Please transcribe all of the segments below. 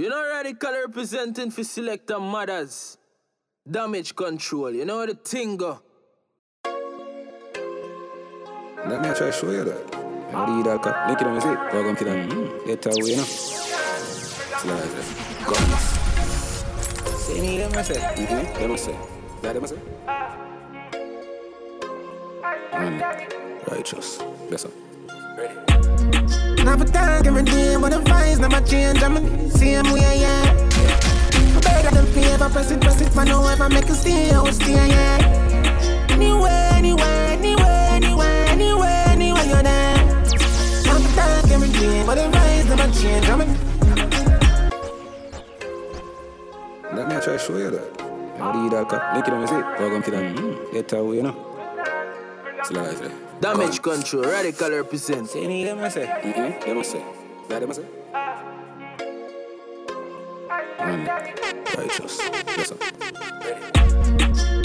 You know, Radical representing for Selector Mothers. Damage Control, you know the thing go. Let me try to show you that. How do you that? Look at them, is it? Go come to them. Get away now. Slide them. Guns. Say me them, I say. Mm-hmm. They must say. Yeah, they must say. Righteous. Bless up. Ready? Now for time, every day, but the vines never change. I'm the same way I am. Better than paper, press it, but no, if I make a steal, I will steal, yeah. Anywhere, anywhere, anywhere, anywhere, anywhere, anywhere you're there. I'm dark every day, but the rise never change. Let me try to show you that. How do you that? Look at them, is it? Welcome to them. Get away, you know. Damage Control, Radical represent. Say any them, I say. Mm-hmm. They must say. Yeah, they must say. Righteous. Yes,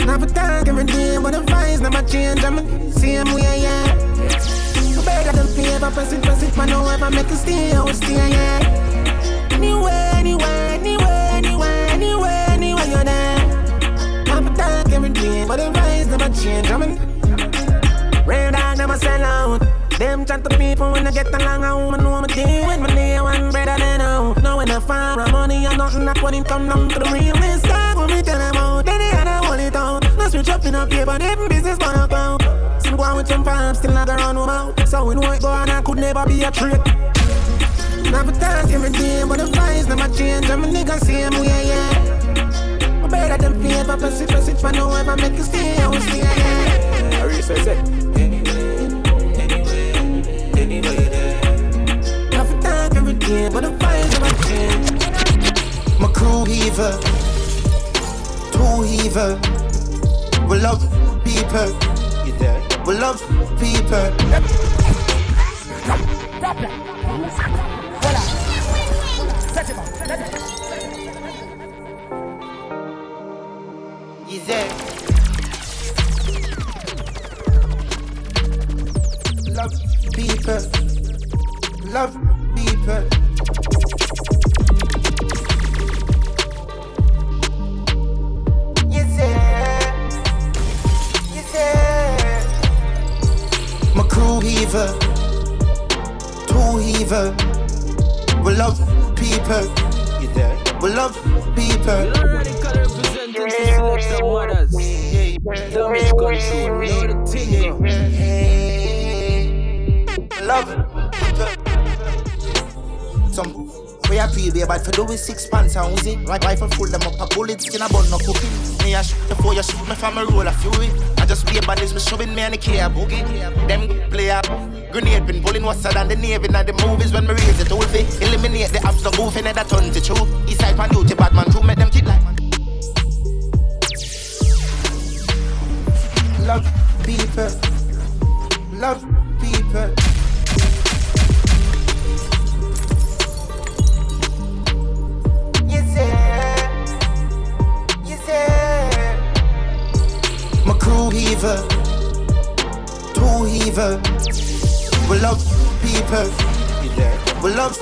now for time, every day, but the vines never change. I'm the same way I am. Better than paper, press it, but no, if I make a steal, I will steal, yeah. Anywhere, anywhere, anywhere, anywhere, anywhere, anywhere you're there. Now for time, every day, but the vines never change. I'm the red eye never sell out. Them chat to people when I get along, I woman know my thing. When my day one better than now. Now when I find my money, I'm nothing that wouldn't come down to the real. This time when we tell them out, then they had to hold it down. Now switch up in a paper, different business for a pound. Still going with some palms, still not around my mouth. So it won't go on, I could never be a trick. Now for time every day, but the vibes never change. I'm a nigga same way, yeah. I'm better than paper, press it, but no, if I make you stay, I will stay, yeah. I research it. Yeah, but I'm fine, I'm my crew heaver, two heaver. We love people. We love people. You there? Love people. Love people. Heaver, two heaver. We love people. You there? We love people. Radical representing Selector Mothers. Damage Control. Know the thing. Love people. Some we are pretty bad for doing 6 pounds and who's it? Rifle full them up a bullet, skin a bun no cooking. Me I shoot before you shoot me from a roll of fury. I just play bodies, me shoving me and the care boogie. Them play up. Grenade been pulling what's than the Navy and the movies when me raise it over. Eliminate the abs, no goofy, and that turn to true. East side pan duty, bad man crew, make them kid like man. Love people. Love people. Heaver, two heaver. We love people. We love people. We love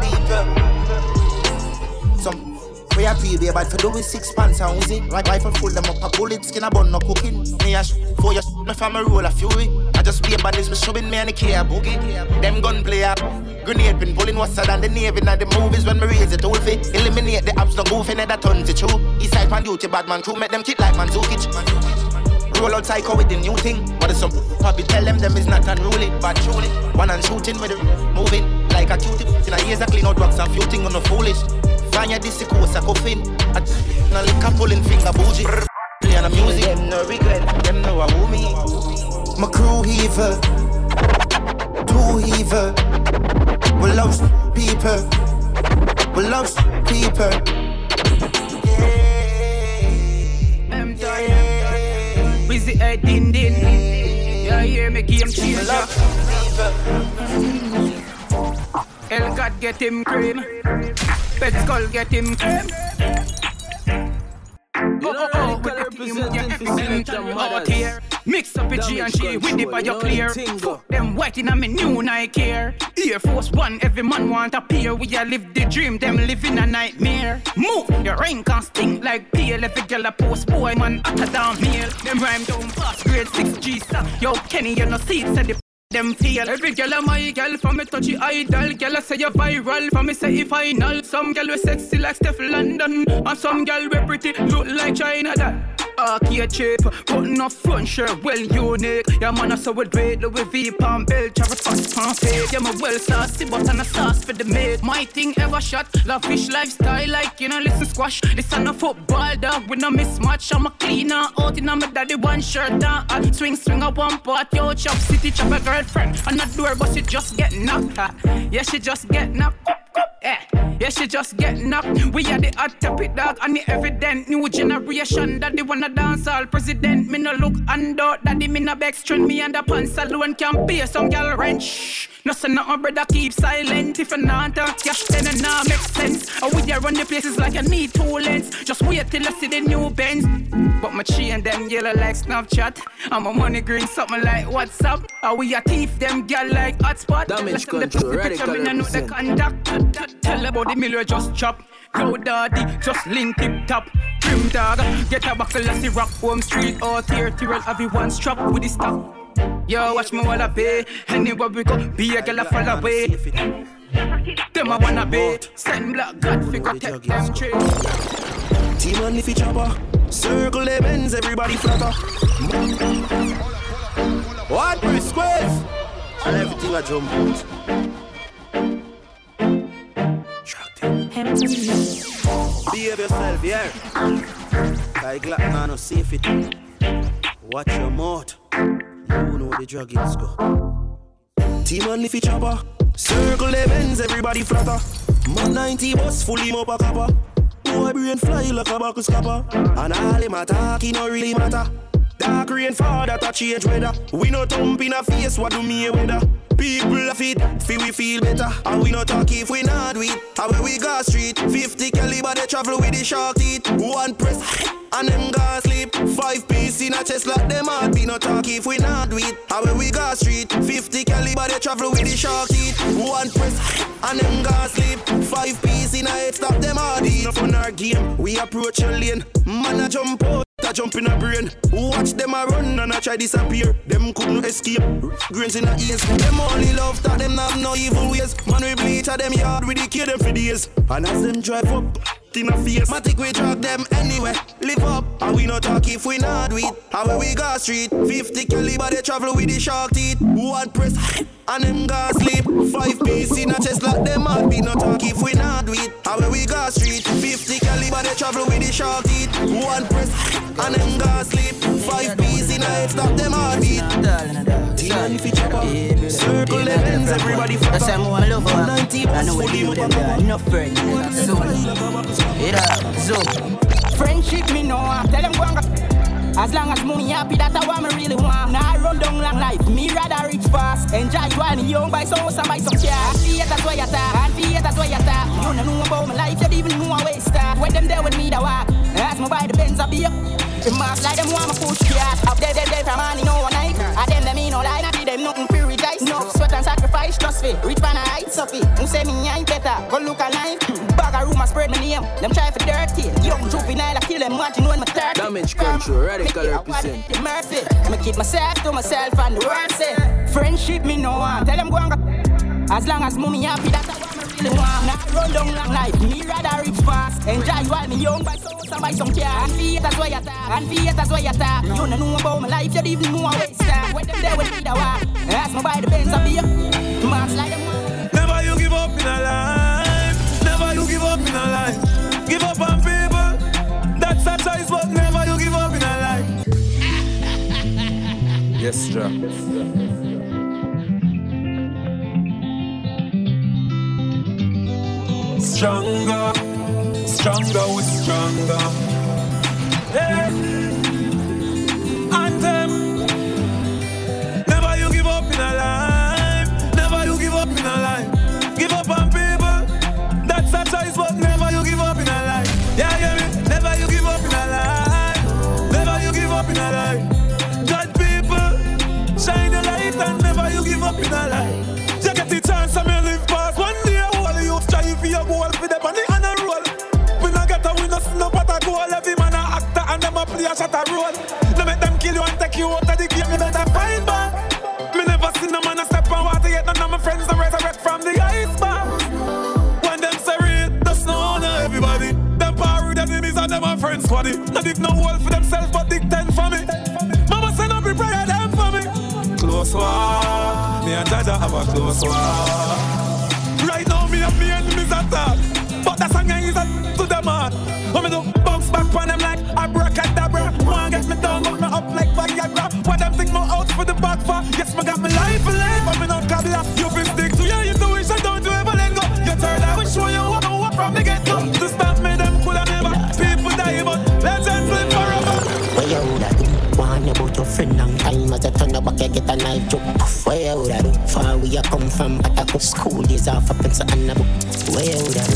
people. Some we are pretty bad for doing 6 pounds and who's it? Rifle full them up a bullet, skin a bun no cooking. Me a for your me from a roll a fury. I just play bodies, me shoving me and the care boogie. Them gun player, grenade been pulling what's than the Navy and the movies when me raise it over. Eliminate the abs, no goofy, and that turns it true. East side pan duty, bad man crew, make them kid like Manzukic. Roll out psycho with the new thing. What is some puppy tell them is not unruly, but truly. One and shooting with the moving like a cutie. In a years I clean out drugs and few things on the foolish. Vanya this course a coffin. At no liquor pulling finger bougie. Playing the music, them no regret, them no a woomy. My crew heaver, two heaver. We love people. We love people. I'm tired. With the earth in din. Yeah, hear me game change. We love people. Elgat get him cream. Pet skull get him cream. You know, represent them out here. Mix up a G and G with the bio clear. Fuck them white in a me new Nike Air. Air Force One, every man want a peer. We a live the dream, them living a nightmare. Move your ring can stink like peel. Every girl a post boy man at a damn meal. Them rhyme down fast grade 6 G. Yo Kenny you no see it, said the them feel. Every girl a my girl, for me touchy idol. Girl a say you viral, for me say you final. Some girl we sexy like Steph London, and some girl we pretty look like China that. Arcade chip, but no front shirt, well unique. Yeah man I saw it red, Louis V, Palm Bill, Charles Fox, Palm Fake. Yeah my well saucy, but I'm a sauce for the mate. My thing ever shot, lavish lifestyle like, you know, listen squash. This ain't no football dog, we no mismatch. I'm a cleaner out in my daddy one shirt and I'll swing, swing a one part. Yo chop city, chop a girlfriend. I'm not door, but she just get knocked. Yeah she just get knocked. Yeah, she just get knocked. We are the hot topic dog and the evident new generation. Daddy wanna dance all president. Me no look under. Daddy me no back strength. Me and the pants alone can pay some gal wrench. No say nothing, brother keep silent. If you not talk cash, then it nah make sense. And we there run the places like I need two lens. Just wait till I see the new Benz. But my chain them yellow like Snapchat. And my money green something like WhatsApp. And we a thief them gal like hotspot. Damage control, radical represent. Tell about the miller just chop. Yo daddy, just link tip top. Trim dog, get a buckle as the rock. Home street out here, Tyrell have one strap with the stock. Yo, watch me while I be. Anywhere we go, be a girl I fall away. Them I wanna be. Send black god figure, take them trade. Team on the feet chopper. Circle them ends, everybody flatter. What we squares? And everything I jump out. Behave yourself, yeah. Like Black man, no safe it. Watch your mouth. You know the druggies go. Team on leafy chopper. Circle them ends, everybody flatter. Man 90 bus, full him up a copper. Boy brain fly like a buckle scupper. And all him attack, he no really matter. Dark rain fall, that a change weather. We no thump in a face, what do me weather? People of it, feel we feel better. And we not talk if we not do it. And when we go street, 50 caliber they travel with the shark teeth. One press, and them go sleep. 5 piece in a chest like them hard. We not talk if we not do it. And when we go street, 50 caliber they travel with the shark teeth. One press, and them go sleep. 5 piece in a head, stop them hard. Enough on our game, we approach your lane. Man a jump out. I jump in a brain. Watch them a run and I try disappear. Them couldn't escape. Grains in a ears. Them only love that them have no evil ways. Man we bleach at them yard with the kill them for days. And as them drive up in a face, matic we drag them anywhere. Live up. And we not talk if we not do it. And when we go street, 50 caliber they travel with the shark teeth. One press and them go sleep. 5 piece in a chest like them mad. We not talk if we not do it. And when we go street, 50 caliber they travel with the shark teeth. One press and them go sleep. 5 piece in a head, stop them heartbeat. Team if you chop up, circle the ends, everybody fuck up. That's why I love her, I know what you them there. Enough friends, so it up, so friendship me know, tell them go and go. As long as me happy, that's what I really want. Now I run down long life, me rather rich fast. Enjoy you while me young, buy some house and buy some car. And fear that's why you talk, and fear that's why you talk. You don't know about my life, you don't even know how it start. When them there with me, they walk. Ask me why the pens are be up. Mask like them want my push card. Up there from morning all night. I them them me no lie, I be them nothing pure dice. No sweat and sacrifice, trust me. Rich man I hide stuffy. Who say me ain't better? Go look alive. Bag a room I spread my name. Them try for dirty. Young juvenile I kill them. Watching when my 30. Damage control, radical represent. Mercy. Me keep myself to myself and the world say. Friendship me no one. Tell them go and go. As long as mommy happy, that's all. I run down long life, me rather rich fast. Enjoy while me young, buy some house and buy some car. And fear that's why you talk, and fear that's why you talk. You don't know about my life, you don't even know how it starts. When them there with me, they walk. Ask me by the Benz, I be up. Marks like them. Never you give up in a life. Never you give up in a life. Give up on people, that's a choice, but never you give up in a life. Yes, Jack. Stronger, stronger, we're stronger. Yeah. And never you give up in a life. Never you give up in a life. Give up on people, that's a choice, but never you give up in a life. Yeah, yeah, never you give up in a life. Never shot a road. No make them kill you and take you out of the game. You better find back. Me never seen a man a step on water yet. None of my friends are resurrect from the ice bar. When them say it, the snow on everybody. Them power enemies and them are friends for it. Not dig no wall for themselves, but dig 10 for me. Mama said no be prayer them for me. Close war. Me and Jaja have a close war. Right now me and me enemies attack. But that song is a to them heart. When me do bounce back on them like abracadabra. One get me down, got me up like Viagra. Why them think more out for the back for? Yes, me got my life for life. I'm in a cabla. You feel stick to your intuition, don't you ever let go. Your turn, I will show you what I want from the get-go. To stop me, them cool and never. People die, but legends live forever. Where you would I do? Warn you about your friend long time. As a turn the bucket, get a knife joke. Where you would I do? Far where you come from, but I go school days off up in Savannah. Where you would I do?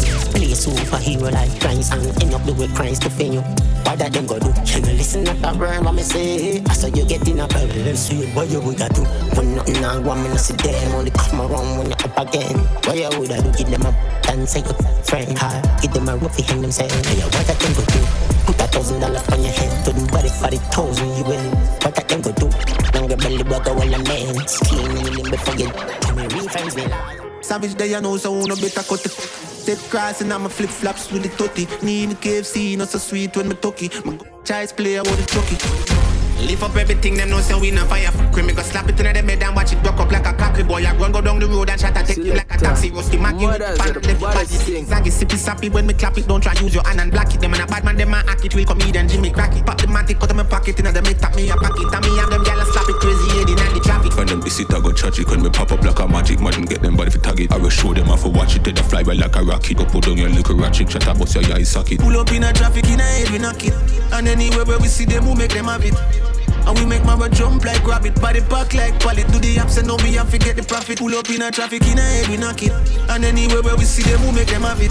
Superhero like crimes and end up doing crimes to fin you. What that them go do? Can you listen to that burn what me say? I saw you get in a problem, so you what you woulda do? When nothing on one minute sit there, only come around when you're up again. What you woulda do? Give them a dance and your friend high. Give them a rope behind them saying, hey, what that them go do? Put $1,000 on your head, don't worry for the 1,000 you will. What that them go do? Don't get belly bugger all the men. Skin in the limb before you do me refines me. Savage day I know so no better cut it. Dead crossing on my flip-flops with the totty. Need the KFC, not so sweet when me talkie. My child's play, I want the chucky. Lift up everything, them no say we no fire. Cream, me go slap it in the bed and watch it duck up like a cocky boy. I run go down the road and shot a take you like a taxi. Rusty Mac, you pan left back. Zaggy, sippy, sappy, when me clap it, don't try use your hand and black it. Them and a bad man, them a hack it, we comedian Jimmy crack it. Pop the matic, cut in my pocket, and them me tap me a pocket. And me have them gala slap it crazy, yeah, they not the traffic. And them is it, I go charge it, when me pop up like a magic. Imagine get them body for target. I will show them how to watch it, they fly by like a rocket. Go put down your little ratchet, shut up, bust your eye socket. Pull up in a traffic, in a head, we knock it. And anywhere where we see them, we make them have it. And we make mama jump like rabbit, body back like pallet. Do the apps and now we have to get the profit. Pull up in a traffic, in a head we knock it. And anywhere where we see them, we make them have it.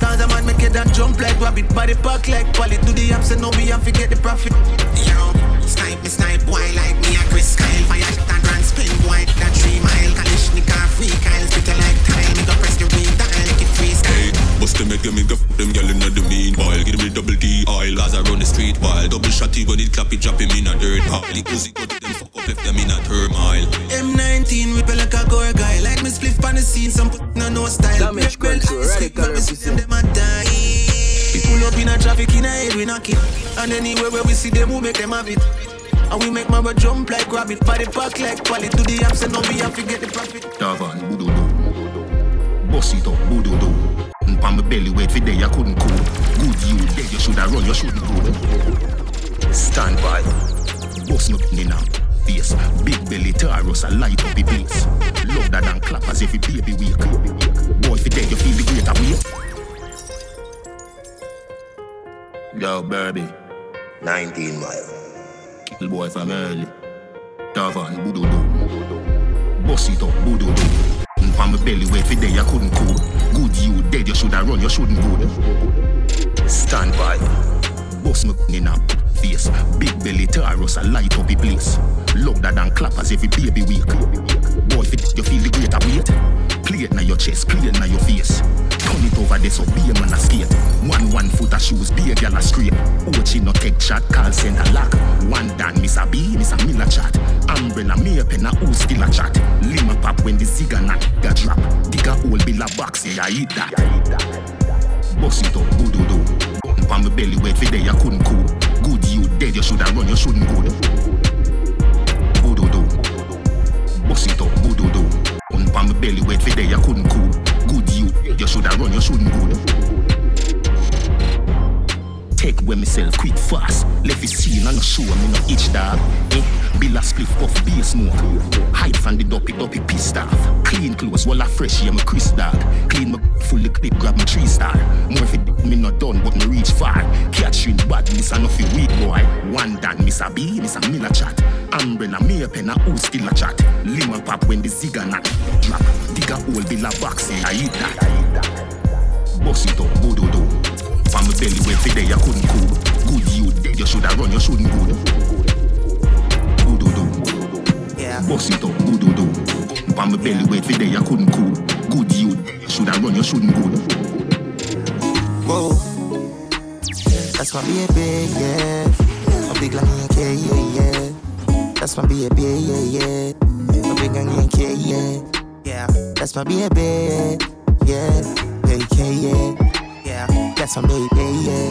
Cause a man make it that jump like rabbit, body back like pallet. Do the apps and now we have to get the profit. Yo, snipe me snipe, why like me a Chris Kyle. Fire shit and run spin, why that 3 mile. Kalishnikov, free Kyle, bitter like tile. Me go press the wheel, dial, make it freestyle. Bust them, make them, make them, girl, in the meanwhile. Give me double D, oil, as I run the street while. Double shotty, when it clap, it drop him in a dirt pile. The pussy go to them, fuck up, left them in a turmoil. M19, whip like a gorgai. Like me spliff on the scene, some put no no style. Damage control, radical resistance. Them a die. We pull up in a traffic, in a head, we knock it. And anywhere where we see them, we make them have it. And we make mama jump like rabbit, body back like pallet. Do the apps and now we have to get the profit. Davan, boo-doo-doo. Boss it up, boo-doo-doo. On my belly wait for day I couldn't cool. Good you dead, you shoulda run, you shouldn't go. Stand by, boss me now. Face, big belly Taurus, a light up the beats. Louder than clap as if it baby weak. Boy for dead, you feel the greater weight. Yo, baby, 19 mile. Kill boy from early. Tavan, boo-doo-doo. Boss it up, boo-doo-doo. On my belly wait for day I couldn't cool. Good you dead, you shoulda run, you shouldn't go. Stand by, boss me in a face. Big belly Taurus, a light up the place. Louder than clap as if it baby weak. Boy fit, you feel the greater weight. Play it na your chest, play it na your face. Turn it over this so be a man a skate. 1 foot of shoes, be a gal a scrape. Ochi no tech chat, call center lock. One dan, Mr. B, Mr. Miller chat. Umbrella, me a penna, who still a chat. Lima pop when the zigga not the drop. Dig a hole, bill a box, yeah, I eat that. Boss it up, boo-doo-doo. Button pa my belly wet, for day I couldn't cool. Good you dead, you shoulda run, you shouldn't go. Boo-doo-doo. Boss it up, boo-doo-doo. Button pa my belly wet, for day I couldn't cool. Good you, you shoulda run, you shouldn't go. Take where myself quick fast. Left his scene and no show me no itch dog. Bill a spliff off beer smoke. Hide from the dopey pissed off. Clean clothes, walla fresh, yeah, my crisp dog. Clean my fully clip, grab my 3-star. More if it me not done, but me reach far. Catch you in badness and nothing weak boy. One dan, Mr. B, Mr. Miller chat. Umbrella, me a penna, who still a chat. Lima pop when the zigga not drop. Dig a hole, bill a box, yeah, I eat that. Boss it up, boo-doo-doo. On my belly wait for day I couldn't cool. Good you dead, you shoulda run, you shouldn't go. Boo-doo-doo. Yeah. Boss it up, boo-doo-doo. On my belly wait for day I couldn't cool. Good you dead, you shoulda run, you shouldn't go. Whoa. That's my baby, yeah. big like me, yeah, yeah, yeah. That's my baby, yeah, yeah. My big like me, yeah, yeah. That's my baby, yeah, yeah, yeah. That's my baby, yeah.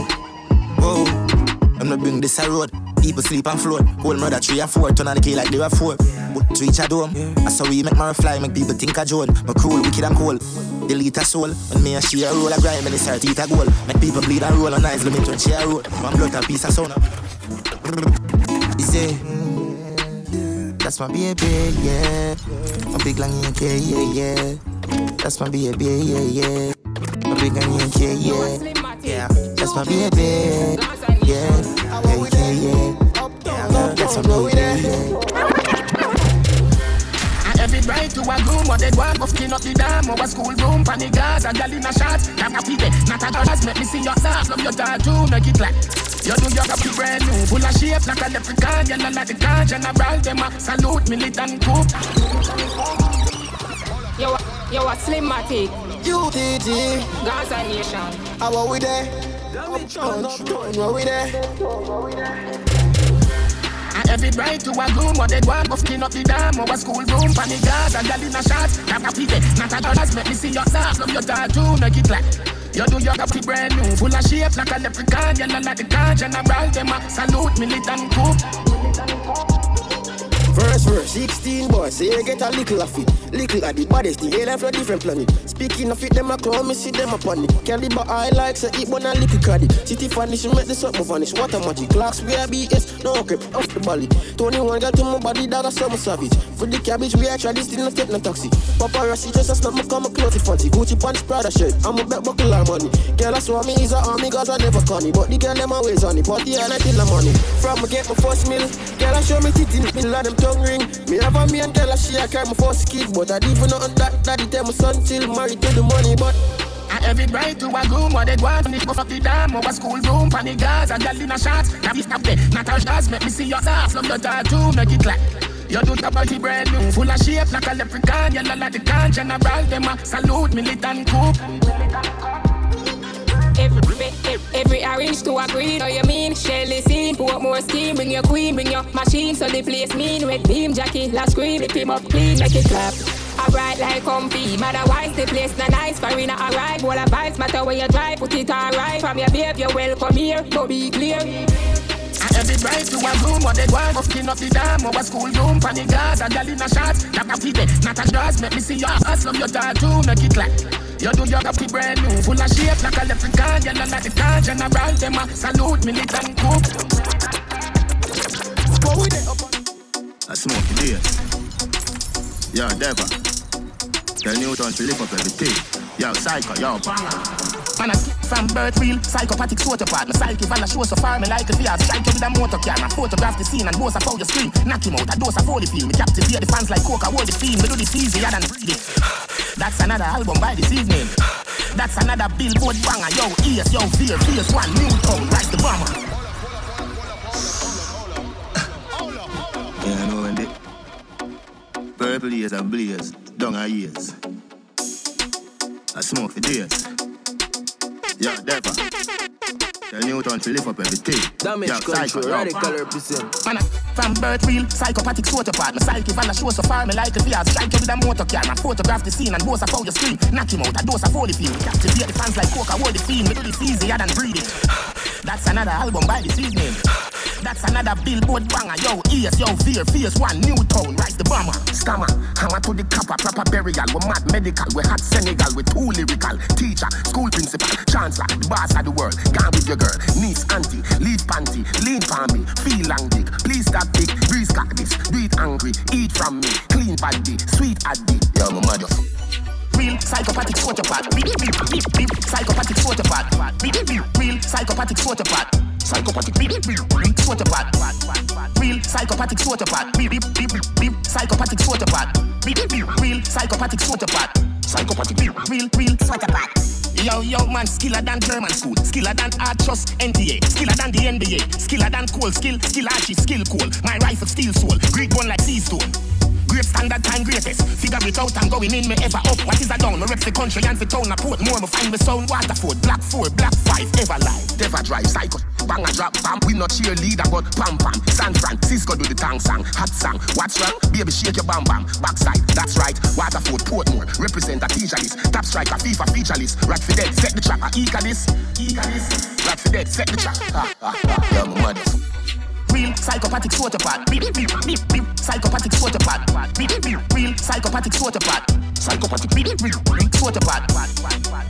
Whoa, I'm not bring this a road. People sleep and float. Whole murder 3 and 4. Turn on the key like they were 4. But to each a dome. I saw we make my fly. Make people think I drone. My cruel, wicked and cold. Delete a soul. When me and she a roll a grind. When they start to eat a goal. Make people bleed and roll. And eyes limit when she a roll. One blood and piece of sound. He say, that's my baby, yeah. My big long yeah, yeah, yeah. That's my baby, yeah, yeah. My big long yeah, yeah, yeah. That's my baby, yeah. Yeah, yeah, yeah. Up, down, yeah, that's a blow it. And every bride to a groom, what they want, of skin up the dam, over school room, panic gas, and gal in a shot. I'm happy there, not a dollars, make me see yourself, love your tattoo, make it clap. You do your happy brand new, full of shape, like a leprechaun, you know, like the car, general, them a salute, militant coop. You a slim-matic. You did it. Gaza Nation. How are we there? And every bride to a groom, what they want, of skin up the dam, over school room, panic gas, and gal in a shot. I'm happy there, not a dollars, make me see yourself, love your tattoo, make it clap. You do your happy brand new, full of shape, like a leprechaun, you know, like the car, general, them a salute, militant coop. First verse, 16 boys, say you get a little of it. Little of the baddest, the alien from different planet. Speaking of it, them a clown, me see them a panic. Candy but I like, say it but a little caddy. City vanish, make the something vanish. Water magic, clocks, we are BS, no crap, off the bally. 21 got to my body, that a summer savage. For the cabbage, we actually this, did not take no taxi. Paparazzi just a snap, me come a clothes fancy. Gucci pants, Prada shirt, I'm a bet buckle and money. Girl, I swear me is a army, cause I never can it. But the girl, them always on it, party and I till the money. From me get my first meal, girl, I show me titty, me love them ring. Me have a me and tell her she a carry my first kid, but I even know that daddy tell my son till married to the money, but and every bride to a groom, what they want, and it go fuck the dam, over school room, panic gas, and gal in a shot, that be stop there, not a shots, make me see yourself, love your tattoo, make it clap. You do double the brand new, full of shape, like a leprechaun, yellow like the can, general, them a salute, militant coop. Every arrange to a green, or you mean? Shelly scene, put up more steam, bring your queen, bring your machine, so the place mean. Red beam, Jackie, last scream, lift him up clean, make it clap. A bright light comfy, otherwise the place not nice, Farina arrive, all advice, matter where you drive, put it on right, from your babe, you're welcome here, but be clear. And every bride to a groom, what they want, of skin up the dam, over school room, panic gas, and gal in a shot, tap a feet, not a shots, make me see your ass, love your tattoo, make it clap. You do your happy brand new, full of shape, like a leprechaun, you know, like the car, general, them a salute, militant coop. I smoke the deer. Yo, Deva. Tell Newton to lift up everything. Yo, psycho, yo, banger. Man, I keep from birth real, psychopathic sort of partner. Psyche, van a show so far, me like a fear. Psyche with a motor car, I photograph the scene and boss I found the screen. Knock him out, a dose of holy feel. Me captivate the fans like Coca, hold the theme. Me do this easier than breathe it. That's another album by this evening. That's another billboard banger. Yo, ears, yo, fear, fierce one, new tone, like the bomber. Yeah, I know when they purple ears and blaze, dung our ears. I smoke for days. Yeah, Deva. The new town to lift up everything. Damage yeah, control, psycho, radical represent. Man, from birth real, psychopathic sort of partner. Psyche, van a show so far, me like a fear. Psyche with a motor car, I photograph the scene and boss I found your screen. Knock him out, a dose of holy feel. Captivate the fans like Coca, hold the theme. Me do this easier than breathe it. That's another album by this evening. That's another billboard banger. Yo, ears, yo, fear, fierce one, new tone, rise the bomber. Stammer, hammer to the copper, proper burial. We're mad medical, we're hot Senegal, we're too lyrical. Teacher, school principal, chancellor, the boss of the world. Gone with your girl, niece, auntie, lead panty, lean for me, feel long dick. Please stop dick, please got this, do it angry, eat from me, clean body, sweet addy. Yo, my mother. Real psychopathic photopad. Real psychopathic photopad. Real psychopathic photopad. Psychopathic photopad. Real psychopathic photopad. Psychopathic photopad. Real psychopathic photopad. Psychopathic real photopad. Yo man, skiller than German school, skiller than art trust NTA, skiller than the NBA, skiller than cold skill, skill archie, skill cool. My rifle steel soul, Greek one like sea stone. Great standard time greatest. Figure it out and going in me ever up. What is a down? Me rep the country and the town. I put more. Me find me sound Waterford. Black 4, Black 5, ever live. Never drive. Psycho. bang a drop bam. We not cheerleader but pam pam. San Francisco do the tang sang, hot sang. What's wrong? Baby shake your bam bam. Backside, that's right. Waterford, Portmore, represent a teacher list. Top striker, FIFA feature list. Rat for dead, set the trap. I eager this, eager this. Rat for dead, set the trap. Ah ah ah, yeah, my mother. Real psychopathic sociopath. Psychopathic sociopath. Real psychopathic sociopath. Psychopathic sociopath.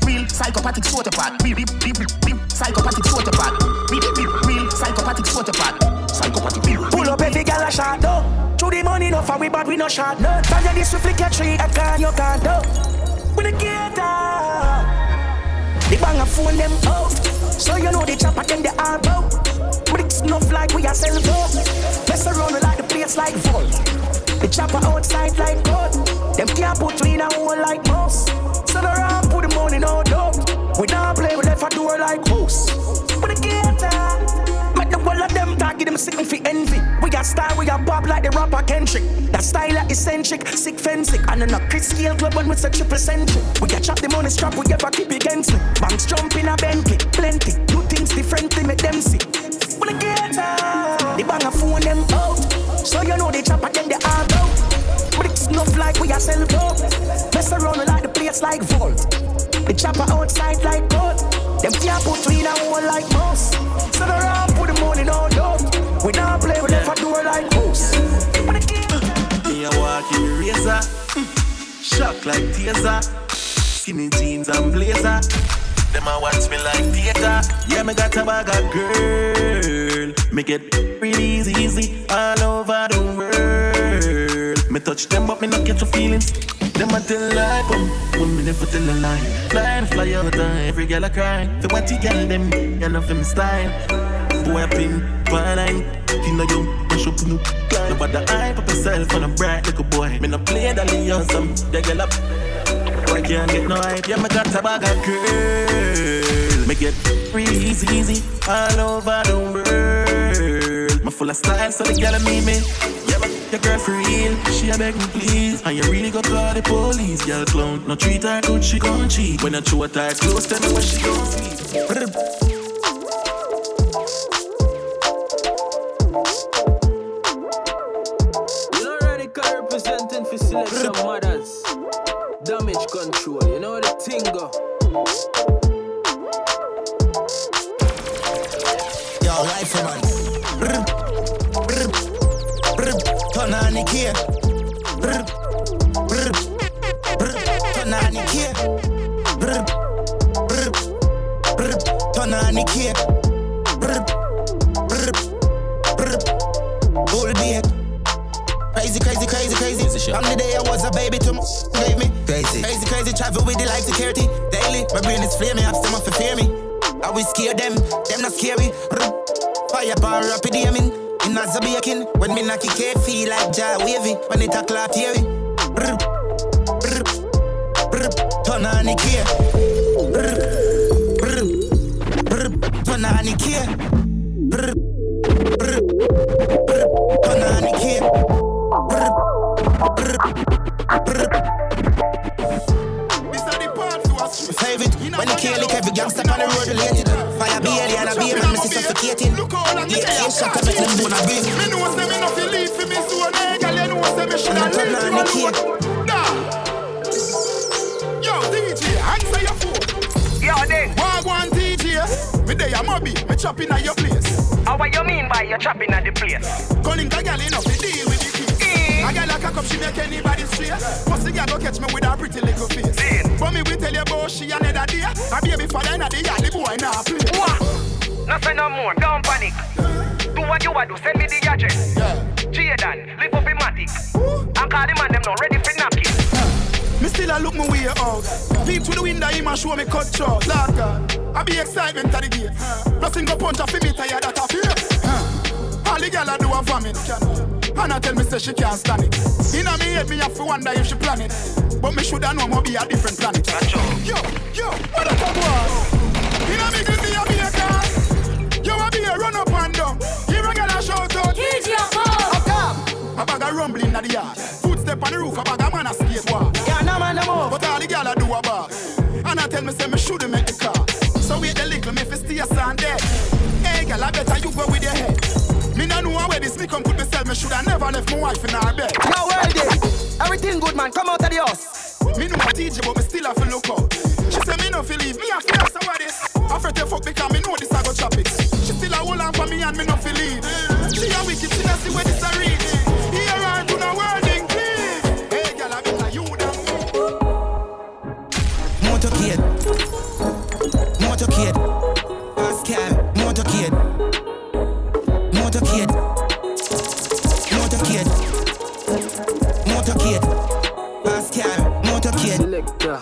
Real psychopathic sociopath. Psychopathic sociopath. Real psychopathic sociopath. Psychopathic. Pull up every girl a shot though. Through the money no for we but we no shot no. Tanya this we flick your tree at can your can though. With the gator. The bang a phone them out. So you know the chopper them they all bout. Bricks enough like we are selling gold. Mess around like the place like vault. The chopper outside like gold. Them can't put you in a hole like mouse. So the ramp put the money no doubt. We don't play with that for door like house. But the gator, make the whole of them talk, give them sick for envy. We got style, we got pop like the rapper Kendrick. That style like eccentric, sick fencing. And then a Chris Gale club when with a triple century. We got chop the money strap, we ever keep against me. Banks jump in a Bentley, plenty. Do things differently, make them sick. With the gator, the bang a phone them out. So you know the chopper them they all out. But it's enough like we are sell dope. Mess around like the place like vault. The chopper outside like gold. Them can't put you in a hole like mouse. So the ramp put the money no doubt. We don't play with them for door like house. With the gator, me a walking razor, shock like taser, skinny jeans and blazer. Them a watch me like theater. Yeah, me got a bag of girl. Make it real easy, easy all over the world. Me touch them but me not catch your feelings. Them a tell lie, but one minute for tell a lie. Fly to fly out of every girl I cry. The what you girl them, you know for me style. Boy I pin, fine, you know you, push up new. Nobody hype up yourself on a bright little boy. Me not play that leon some, they girl up. I can't get no hype, yeah, me got a bag of girl. Make it real easy, easy, all over the world. Me full of style, so the girl meet me. Yeah, your girl for real, she a beg me please. And you really go call the police, girl clown. No treat her good, she gon' cheat. When I chew her tight close, tell me what she gon' see. Control, you know the tingo. Yo, life man. Brr, brr, brr, tonani kia. Brr, brr, brr, tonani kia. Brr, brr, brr, tonani kia. Brr, brr, brr, all day. Crazy, crazy, crazy, crazy. On the day I was a baby, tomorrow gave me. Crazy, crazy, crazy, travel with the life security. Daily, my brain is flaming, I'm still for fear me. I will scare them not scary. Firepower rapid aiming, in as a baking. When me knock it, feel like jaw wavy. When it a clock theory. Brr, brr, brr, turn on the gear. Brr, brr, brr, turn on the gear. Brr, brr, brr, turn on the gear. Brr, brr, brr. Favorite, when the kill lick every gangster on the road related. Fire be alien and I be a man, me see suffocating. Look all on the day I shot up, it's not gonna be. Me know say me not feel leave for me soon, eh, girl, you know say me shoulda leave you alone. Nah. Yo, DJ, answer your phone. Yo, then. Wagwan DJ, me day a mobby, me chopping at your place. How what you mean by you chopping at the place? Calling the girl enough to deal with the kids. A girl a cock up, she make anybody straight. Pussy the girl go catch me with her pretty little face. But me will tell you about she another day. A baby father in the yard, the boy now play. What? Nothing no more, don't panic. Do what you a do, send me the address. Jaden, lift up the matic. And call the man, them not ready for napkin. Me still a look my way out. Peep to the window, him and show me cut short. Lord God, I be excitement at the gate. Plus him go punch off me tired that I feel. All the girl a do a vomit. And I tell me say she can't stand it. Inna me head me have to wonder if she plan it. But me shoulda know me be a different planet. Yo, what a top was. Inna me give me a beer card. Yo a beer run up and down. Give a girl a shout out. Kill your boss. A bag a rumbling at the yard. Footstep on the roof, a bag a man a skate walk. Yeah, no man no more. But all the girl a do a bar. And I tell me say me shoulda make the car. So wait a little me fi stay a sand there. Hey girl, I better you go with your head. Me no know where this me come put myself. Me shoulda never left my wife in her bed. Now where are they? Everything good, man. Come out of the house. Me know I teach you, but me still have to look out. She say me no feel leave. Me have to ask her this. I fret to fuck because me know this I go chop it. She still a hold on for me and me no feel leave. She a wicked, she not see where this a reach. Here I do no wording, please. Hey, girl, I better you than me. Motorcade, motorcade, Pascal, motorcade, motorcade, motorcade, motorcade, Pascal, motorcade. Selector,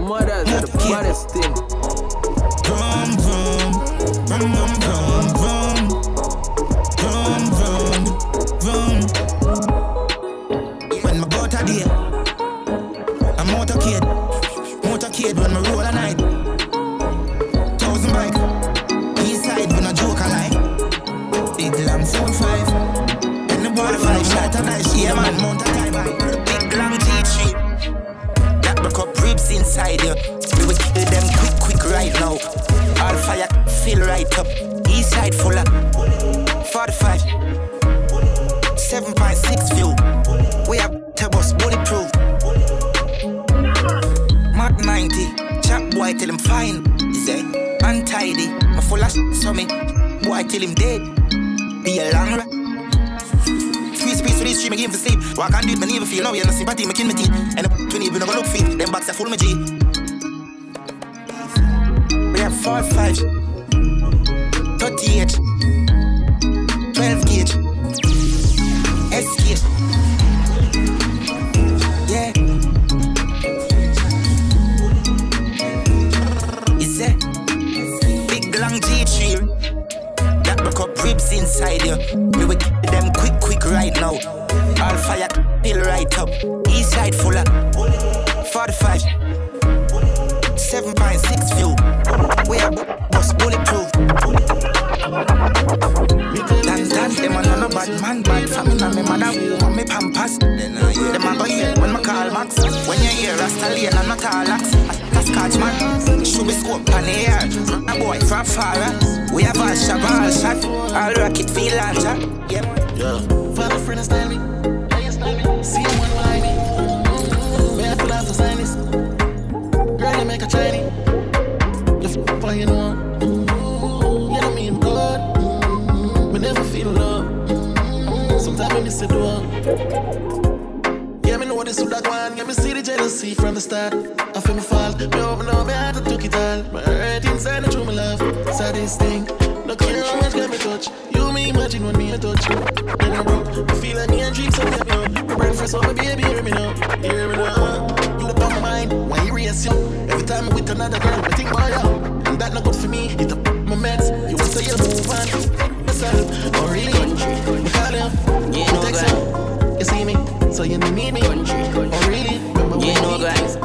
mother, the baddest thing. Vroom vroom, vroom vroom vroom, vroom vroom vroom. When my go to deal, I'm motorcade. Motorcade when me roll a night. 1,000 bike. East side when I joke a lie. Big long soul 5. And the boy 5 shot a nice. Yeah man, mount a time high. Big long G3. That broke up ribs inside you. We will kill them quick right now. All fire fill right up. East side full up. 45. 7.6 view. We have turbos bulletproof. 90, chap boy till him fine. He say, untidy. My full of shit, so me. Boy till him dead. Be a long rap. Squeeze to the street, me game for sleep. Well, I can't do it, me never feel. No, you're not sympathy, me kill me teeth. And the 20, we no go look for it. Them backs are full me G. We have 4-5. 38. 12 gauge. S gauge. That broke up ribs inside you. We will kill them quick right now. All fire pill right up. East side full up. 45. 7.6 view. We are boss bulletproof. Dance, them are no bad man, bad family. Me mother, woman, me pampas. Them are go you when me call Max. When you hear Rastalian and not all lax. Catch man, should be scope on the air. A boy from far, we have all shot, all rocket feel and shot. Yep. Yeah. Father friend and style me, see him when I me. Man, I feel out of silence. Girl, they make a Chinese. The f*** playing on. You know me, I'm good. We never feel love. Sometimes we miss the door. Yeah, me know this would that one. Yeah, me see the jealousy from the start. I feel me fault. Me open up, me heart, I took it all. My hurt inside, I drew my love. Sad this thing. No care how much got me touch. You me imagine when me a touch. Then I broke. I feel like me and drinks so get me up. My breakfast over, baby, hear me now. Hear me now. You look on my mind. Why you raise you? Every time I'm with another girl, I think about you. And that not good for me. It up my meds. You want to say you move on. Yourself. Oh, really? You call him. You text him. You see me. So you need me, country. Oh really? You know guys.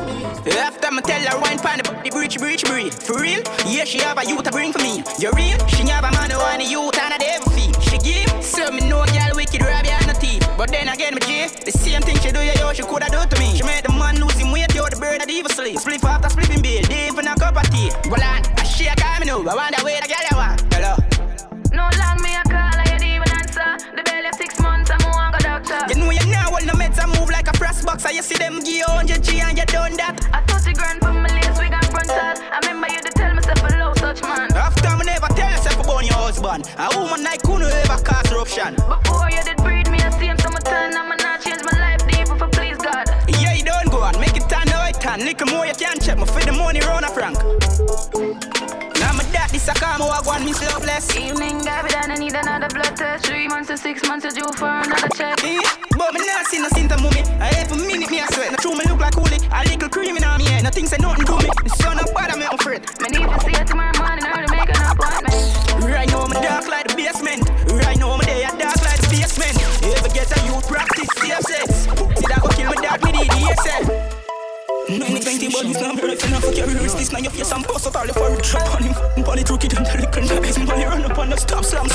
After me tell her wine pan the breach. For real? Yeah, she have a youth to bring for me. You real? She have a man who want a youth and a devil fee. She give, so me no girl wicked rob you and no tea. But then again, me J, the same thing she do yo, she coulda do to me. She made the man lose him weight, yo, the bird that even sleep. Split after splitting bill, they even a cup of tea. Well, I shake her, me know, I wonder where the girl you want. Hello? No long me a call, I ain't even answer. The bell of 6 months, I'm a doctor. You know you now all the meds I move like a press box. I you see them give you 100G and you done that. I 30 grand for my lace wig and frontal. I remember you to tell myself a low touch man. After me never tell yourself about your husband. A woman like who no ever cause corruption. Before you did breed me, I see him to my turn. I'ma not change my life deep if I please God. Yeah, you don't go and make it turn the right hand. Little more you can check me for the money round a frank. Now my dad this a come I want me selfless. Evening David and I need another blood test. 3 months to 6 months to do for another check. But me not see no sin to mommy. I every minute me I sweat. No true me look like holy. A little cream in on me head. Nothing say nothing to me. The sun up bother me I'm afraid. Me need to see you tomorrow morning. I already make an appointment. Right now I'm dark like the basement. Right now I'm day at dark like the basement. Ever get a youth practice safe sex. See that go kill my dad with the DSL. 920 bodies now I'm ready now for carry risk. This now your face and bust out all the fire. Trap on him, body through kid and the lick and the eyes. Body run up on the stop, slam it.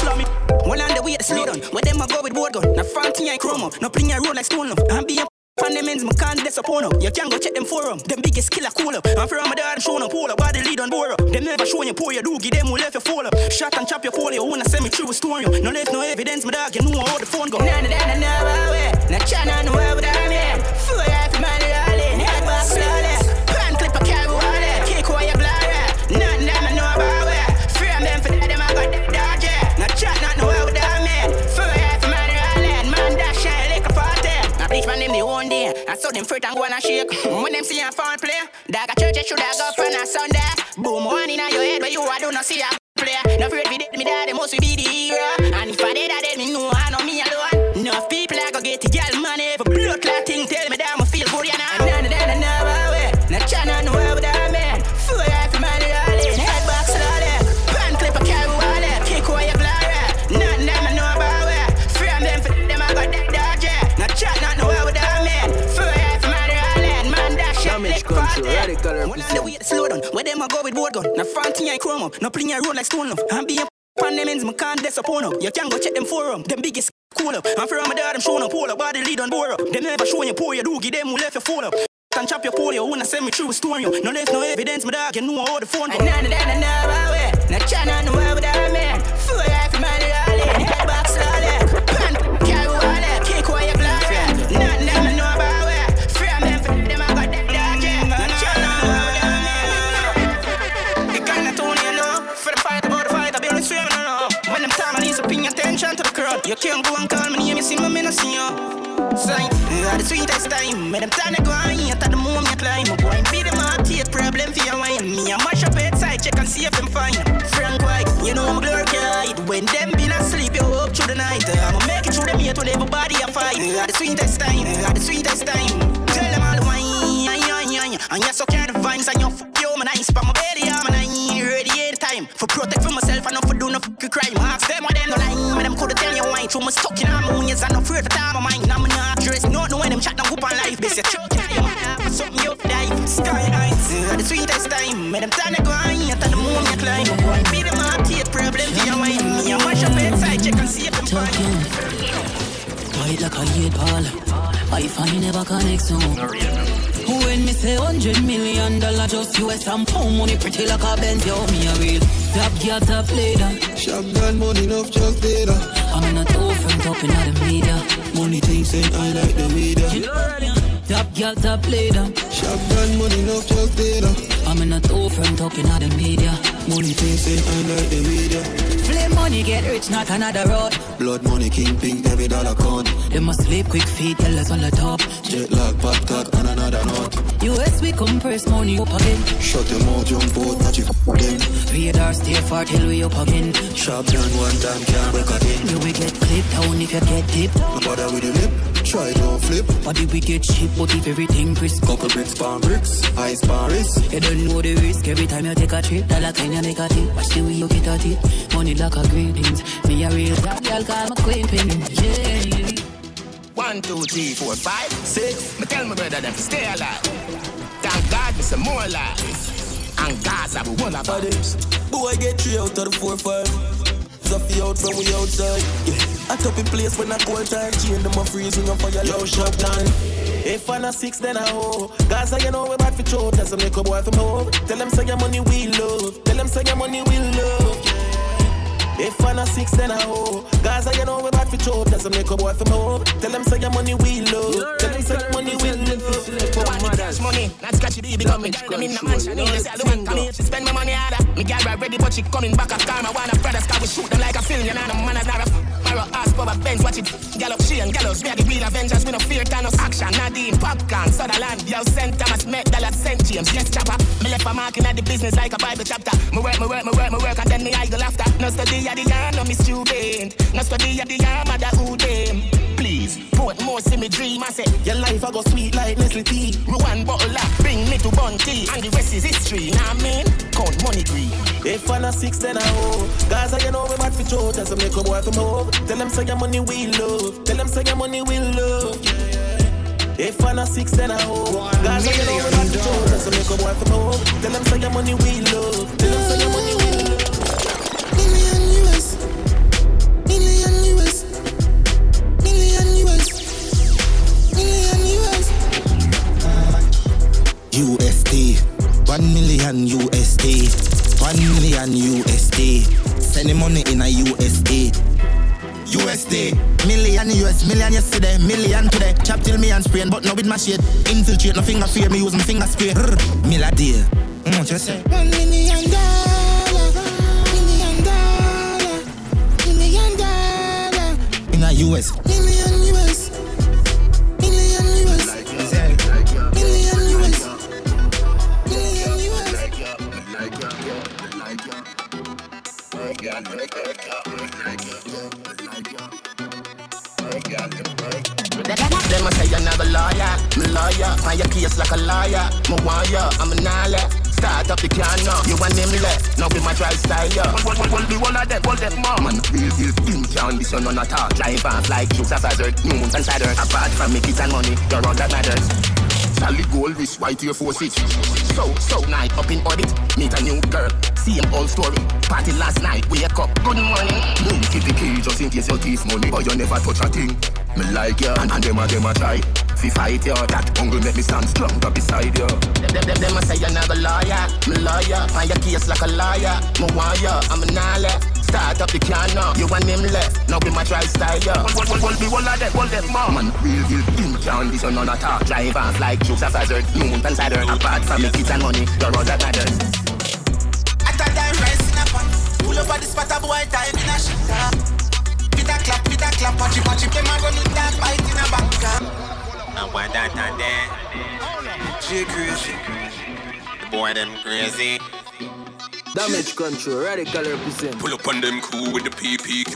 Well on the way to slow down, where them a go with board gun. Now Frankie ain't chrome up, now bring your road like stone up. And be a From them ends, my can't disappoint them. You can go check them forum. Them biggest killer cool up. And for Ramadan, show no pull up. Why they lead on board up? Them never showing you poor, you do. Give them who left your fall up. Shot and chop your pole, you wanna send me through a storm. No left, no evidence, my dog. You know how the phone go. Nah, nah, nah, nah, way. Nah, China, no way with I mean. Full life, man, darling. Head back, flawless. Pan clip a cab, wallet. Kick away your blood. Nah, nah, nah, no about way. Frame them for that, them I got that dog, yeah. Nah, China, no way with I mean. Full life, man, darling. Man, that shine like a fountain. I preach my name, the one. I saw them fruit and go and shake. When them see a foul play, dog a church, you should have got fun on Sunday. Boom, one in your head, but you I do not see a player. No afraid we dead, me die, the most we be the hero. And if I dead, I dead, me know I know me alone. Enough people I go get the girl money. For blood clot thing, tell me that I feel good, you know. And then another way, no channel, no way with that man. Full life, man, darling, head back slowly. Pan clip a car, wallet, kick away your glory. None them I know about where. Frame them for them, I got that dog, yeah. No chat, not no way with that man. When I slow down, where them I go with board gun. Now front thing I chrome up, now playing a road like stone love. And being on them ends, I can't disappoint them. You can go check them forum, them biggest cool up. And for Ramadan, them showing up, pull up, body lead on board up. Them never showing you poor, you do, give them who left you fall up. And chop your pole, you wanna send me through a storm, you. No left, no evidence, my dog, you know how the phone go. Nah, nah, nah, nah, way. Nah, China, no way with that man. Full life, man, darling, head back slowly. Pan, carry wallet, kick away your glory. Nah, nah, nah, no about way. You can't go and call my name, you see my men, I see you. Sign, I the sweetest time. Madam Tana go on, you thought the moment you climb. I'm going to be the man, take problem for your wine. Me, I mash up bedside, check and see if I'm fine. Frank White, you know I'm glory eyed. When them been asleep, you up through the night. I'ma make it through them here till everybody a fight. I the sweetest time, I the sweetest time. Tell them all the wine, and you're so kind of vines, and you're f***ing yo, man, I spam my belly, I'm an eye, ready any time. For protect for myself, I know for do no f***ing crime. Ask them why them no lie. Too much stuck in my own years, I'm not afraid for time of mine. I'm not dressed, not knowing them chat down hoop on life. They say, choke time, something you die. Sky heights, the sweetest time. Madam Tana go on, you thought the moon you climb. One beat them up, take problem for your mind. Me, I mash up bedside, check and see if I'm fine. Tight like a head ball, I find never connects to. When me say $100 million, just US and pound money, pretty like a Benz, yo, me a real top girl, top leader. Shotgun money, enough just later. I'm in a two-front up in the media. Money things and I like the media. Top girl, top leader. Shotgun money, enough just later. I'm in a two-front up in the media. Money things and I like the media. Money get rich, not another road. Blood money, king pink, every dollar count. They must sleep quick feet, tell us on the top. Jet lag, backpack, and another note. US we compress money up again. Shut them out, jump out, not you f*** again. Radar stay far till we up again. Shop down one time, can't break again. You will get clipped down if you get dipped. No bother with the lip, try don't flip. Body we get cheap, but if everything crisp. Couple bricks, palm bricks, ice Paris. You don't know the risk, every time you take a trip. Dollar kind you make a tip, watch the way you get at it. Money like a greetings, me a real top girl, call my queen pin. Yeah. 1, 2, 3, 4, 5, 6. Me tell my brother them to stay alive. Thank God me some more life. And God's have a one of this. Boy get 3 out of the 4, 5. Zuffy out from we outside. Yeah. I top in place when I cold time. Chain them a freezing up for your low shop time. If I'm a 6 then I hoe. Gaza you know we bad for throat. That's a make a boy from home. Tell them say your money we love. Tell them say your money we love. Yeah. If I'm a 6 then I hoe. Gaza you know we bad for choke. That's a make a boy from home. Tell them say your money we love. Tell them say your money we love. Money cash money. Not scratchy baby. Because me girl them in the mansion. They say I look at me. She spend my money harder. Me girl ready but she coming back. I call my one of brothers. Cause we shoot them like a film. You know the man is not a Mara ass for a Benz. Watch it. Gallop she and gallows. We are the real Avengers. We no fear Thanos. Action Nadine. Popcorn Sutherland. Yo St. Thomas Met Dollar St. James. Yes chopper. Me left a marking at the business like a Bible chapter. Me work and then me idle after. No study. Yeah, the yarn of me student. No study at the yarn of the who them. Please, put more see me dream. I say, your life I go sweet like Nestle tea. Ruan bottle up, bring me to Bunty. And the rest is history, nah I mean? Count money green. If I'm a 6 then I hoe. Gaza you know we bad for choke. That's a make a boy from home. Tell them say your money we love. Tell them say your money we love. If I'm a 6 then I hoe. Gaza you know we bad for choke. That's a make a boy from home. Tell them say your money we love. Tell them say your money we love. Million US million USD. 1 million USD. Send the money in a USD. USD. Million US, million yesterday, million today. Chap till me and sprain, but no with my shit. Infiltrate, no finger fear, me use my finger spray. Milladeer. Just say $1 million. $1 million. $1 million. In a US. Them a say you're not a lawyer, me lawyer. Find your case like a lawyer, me warrior. I'm a nala. Start up the can now, you and him left. Now we my drive style, yeah. Hold the one of them, hold them more. Man, real things, you on this, you none at all. Drive off like you, as hazard, nudes and shatters. Apart from me, kids and money, you're all that matters. Solid gold wrist, white your forces. So night up in orbit, meet a new girl. Same old story, party last night, wake up, good morning. Don't keep the key just in case your thief money, but you never touch a thing. Me like you, and them a try. Fi fight you, that uncle make me stand stronger beside you. Them a say you're not a lawyer, me lawyer. Find your case like a liar, me warrior. I'm a nala. Start up the can now, you and him left. Now be my drive style, yeah. Hold the one of them, hold them more. Man, real thing, can't this on a talk. Drive off like jokes of hazard, moon and saddle. Apart from me, kids and money, you're all that matters. At a time, rising up on. Pull up at the spot of white time in a shit. Bit a clap, watch it, play my gun in that bite in a back camp. And why that and then? She crazy. The boy them crazy. Damage control, radical represent. Pull up on them crew with the PPQ.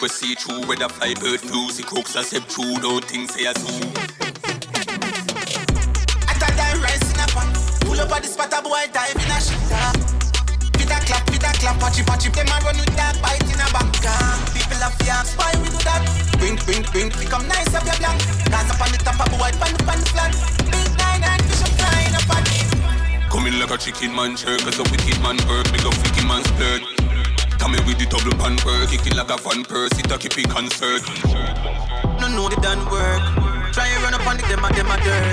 We see through with the fly bird flu. See crooks and step through, don't think say a zoo. At a time rising up on. Pull up at the spot a boy dive in a shit. Clap, patchy, them a run with that bite in a banker. People are fear, spy, we do that. Wink, become nice up your blank. Dance up on the top of the white, pan the flat. Big 99, fish up flying up on it. Coming like a chicken man, shirt, cause a wicked man hurt. Big up wicked man splurt. Come in with the double pan work, kicking like a fan purse, it a kippy concert. No, they done work. Try and run up on the dem a dirt.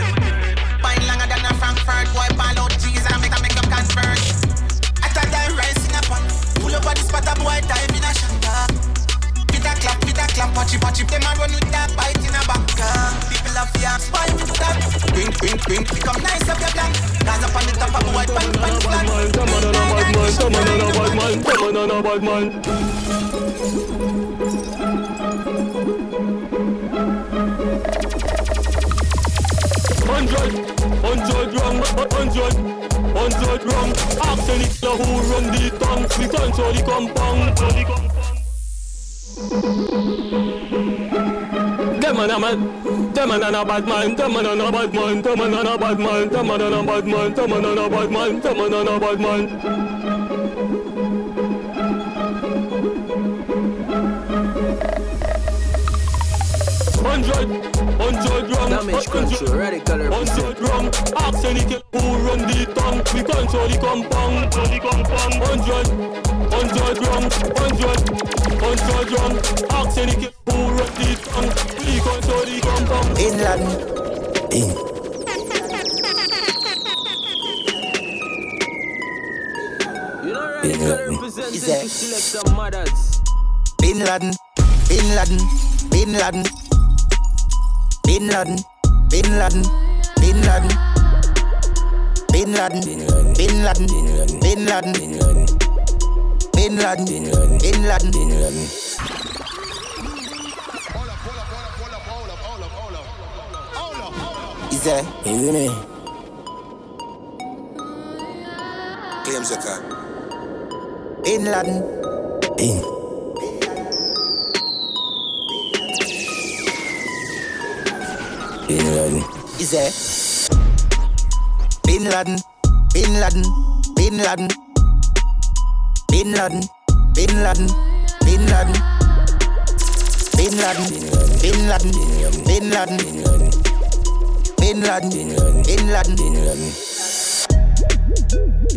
Pine longer than a Frankfurt, boy, ball out cheese and make up conspiracy. At a time rising up on. Pull up at the spot a boy dive in a shanta. Bit a clap, watch it. Them a run with that bite in a banker. People are fear, spy with that. Wink, become nice up your blank. Dance up on the top of a white band, band flat. Come on, ask any who run the tongue, we control the compound. Them and a bad man. $100 damage control, radical represent. $100 ask any kid who run the tongue, we control the compound. $100 ask any kid who run the tongue, we control the compound. Inland. You know radical represent select some mothers. Bin Laden. Bin Laden. Is it me? Claims a car. Bin Laden. Bin Laden.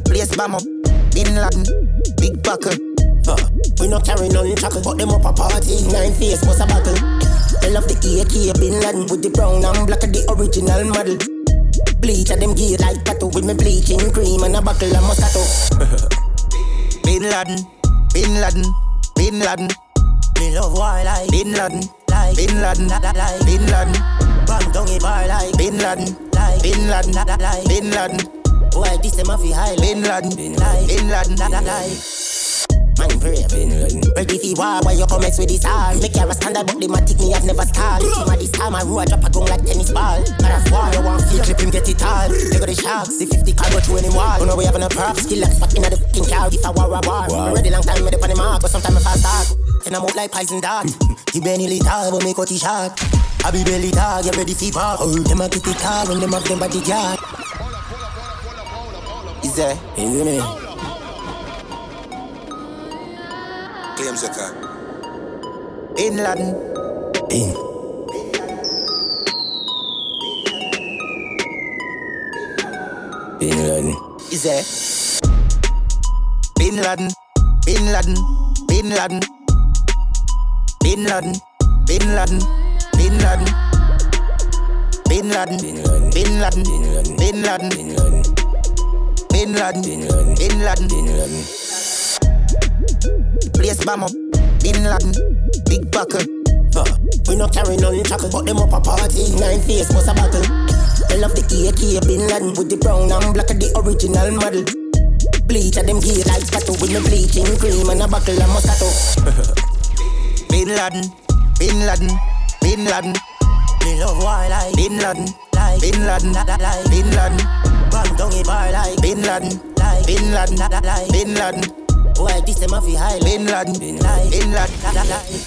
Place bomb up. Bin Laden. Big buckle. We not carry none tackle. Got them up a party. 9 face was a battle. I love the AK Bin Laden with the brown and black of the original model. Bleach at them gear like tattoo with me bleaching cream and a buckle of Moscato. Bin Laden, Bin Laden, Bin Laden. Me love why like Bin Laden, like Bin Laden, like Bin Laden. Bang dongy bar like Bin Laden, like Bin Laden, like Bin Laden. Why this them a fi high Bin Laden, like Bin Laden, like. Man brave, ready for war, why you come mess with this all? Make your standard, but they might take me, I've never stalled. Team at this time, I roll, I drop a gun like tennis ball. But I war, you want feel clip him, get it all. They got the sharks, the 50 car go through any wall. Don't know we having a prop, skill like fucking at the fucking car. If I war, I war. Wow. I'm ready long time, I'm ready for the mark, but sometimes I fast talk. Then I'm out like poison dart. He barely lit all, but me cut his shot. I be barely dog, you ready for war. Them a get the car, when them have them body guard. Is that? Is it me? Claims a car. Bin Laden. Bin. Bin Laden. Is there? Bin Laden. Bin Laden. Bin Laden. Bin Laden. Bin Laden. Bin Laden. Bin Laden. Bin Laden. Bin Laden. Bin Laden. Bin Laden. Bin Laden. Bin Laden. Place bomb up, Bin Laden, big buckle. We not carry none tackle, but them up a party, nine face was a battle. I love the AK, Bin Laden, with the brown and black of the original model. Bleach at them gear like tattoo, with me bleaching cream and a buckle of Moscato. Bin Laden, Bin Laden, Bin Laden. Me love why like Bin Laden, like Bin Laden, like Bin Laden. Bang dongy bar like Bin Laden, like Bin Laden, like Bin Laden. Why this them a fi high Bin Laden, Bin Laden, Bin Laden,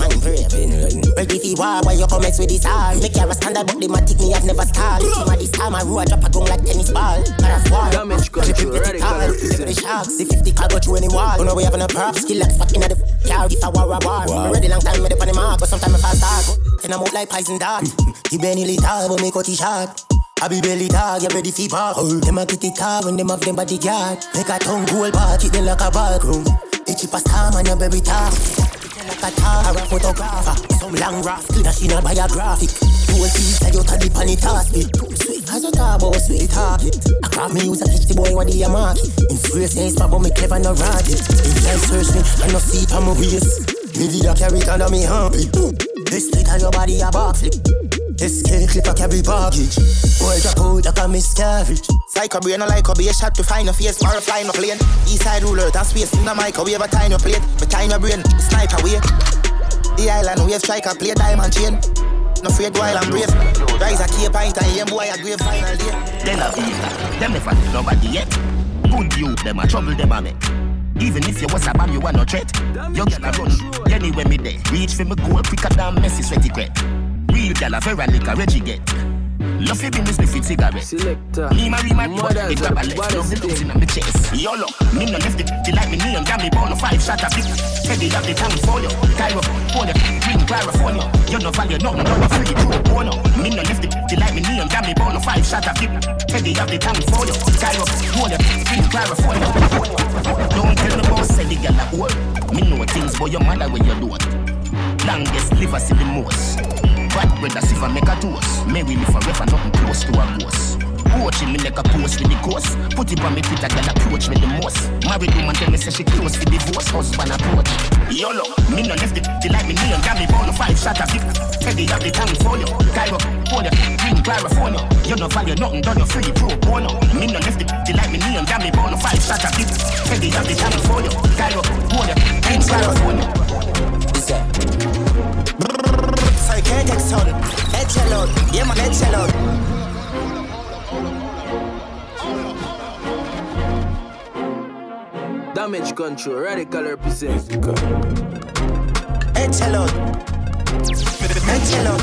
man brave, Bin Laden. Ready fi war, why you come mess with this all? Make your standard, but they might take me, I've never stalled. Team at this time, I roll, I drop a gun like tennis ball. But I fall, damage control, radical efficiency. The sharks, the 50 car go through any wall. Don't know we having a prop, skill like fucking at the car. If I war, I war. Wow. Ready long time, me dey on the mark, but sometimes I fast talk. Then I'm out like poison dart. He barely little, but me cut his shot. I be belly dog, you ready for bar. Them a get it hard when them have them bodyguard. Make a tongue gold bar, treat them like a bathroom. The cheapest time and your baby talk. Treat them like a tar or a photographer. Some long raft, clean a sheen or biographic. Two old feet that you turn the pan it off it. Sweet as a tar, but sweet target. I craft me use a fetch the boy what they a market. In free sense, but me clever no rot it. In time searching, I no see it on my waist. Me did a carry it under me humpy. This split on your body a backflip. Escape clip a carry baggage. Boy drop out like a miscarriage. Psycho brain a like a be a shot to find a face or a fly in a plane. Eastside ruler and space in the microwave a tiny plate. But time your brain, snipe away. The island wave strike a play diamond chain. No afraid while I'm brave. Rise a key pint and aim boy a grave final day. Them a visa, them never see nobody yet. Good you, them a trouble them a make. Even if you was a bomb you a no threat. You get a run, anywhere me there. Reach for me goal quicker than Messi sweaty crack. Real gala Ferrari like a Reggie get. Love you business with cigarette. Selector. Me marry my brother. It grab a leg. No blues in my chest. Yolo. Me no left it. She like me neon. Got me born a five shot a pick. Teddy up the tongue for you. Cairo. Hold it. Green California. You no value nothing. No a free true bono. Me no left it. She like me neon. Got me born a five shot a pick. Teddy up the tongue for you. Cairo. Hold it. Green California. Don't tell the boss. Say the gala work. Me know things but your mother when you do it. Longest liver see the most. Bad brother, see if I make a toast. May we live forever, nothing close to a ghost. Poaching me like a post with the ghost. Put it on me Twitter, girl approach me the most. Married woman tell me say she close for divorce. Husband approach. Yolo, me no left it. They like me neon, got me born a five shot a pick. Teddy up the tongue for you. Cairo, hold it. Green California. You no value nothing, done your free pro bono. Me no left it. They like me neon, got me born a five shot a pick. Teddy up the tongue for you. Cairo, hold it. Green California. Is that? Psychiatric son, echelon, yeah man echelon. Damage control, radical represents. Echelon, echelon,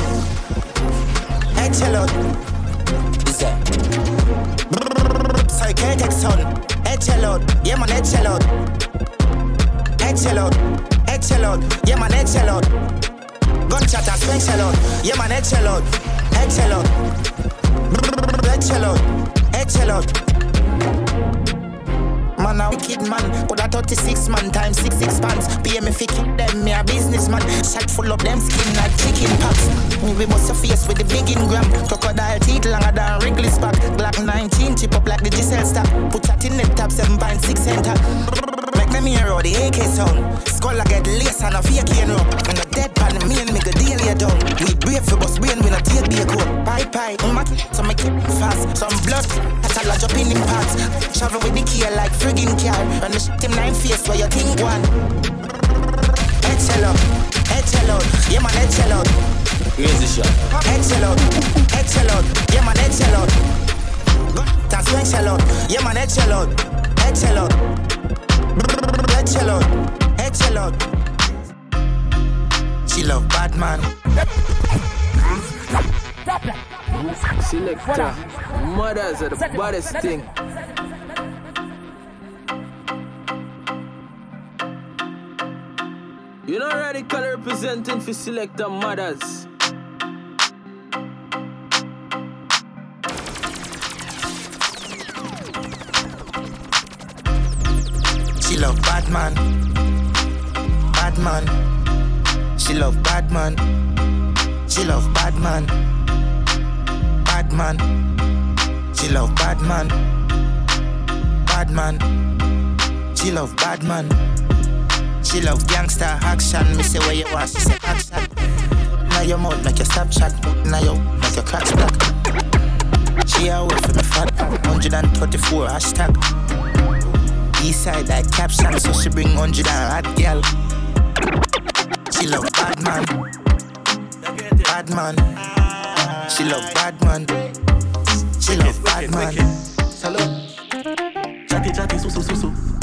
echelon. Psychiatric son, echelon, yeah man echelon. Echelon, echelon, yeah man echelon. Gunshot and swing salon, yeah man, echelon, echelon, echelon, echelon. Man man, a wicked man. Coulda 36 man times 6 pants. Pay me fi kick them, me a businessman. Shot full of them skin like chicken pox. Me we bust your face with the big ingram. Crocodile teeth longer than Wrigley's pack. Glock 19 chip up like the Giselle stack. Put that in the top 7.6 center. Make them hear all the AK sound. Skull I get lace and a fake cane rope. And a dead pan me and me go deal you down. We brave for us brain, we not take beer coat. Pie pie, so make it fast. Some blood, that's a lot of pinning parts. Travel with the key like friggin' car. And the shit him 9 face where you think one. Head shell out, head shell out. Yeah man, head shell out. Here's the shot. Head shell out, head shell out. Yeah man, head shell out. That's when shell out. Yeah man, head shell out. Head shell out. Head shell out. Head shell out. She love Batman. Selector, mothers are the baddest thing. You know radical representing for Selector mothers. She love Batman. Batman. She love Batman. She love Batman. Batman, she love Batman. Batman, she love Batman. She love gangster action. Me say where you are, she say action. Now your mouth make your Snapchat. Now you make your cracks black. She away from the fat. 134 hashtag. Eastside like caption, so she bring 100 and hot girl. She love Batman. Batman. She love Batman. She love Batman. Hello. Chatty, so.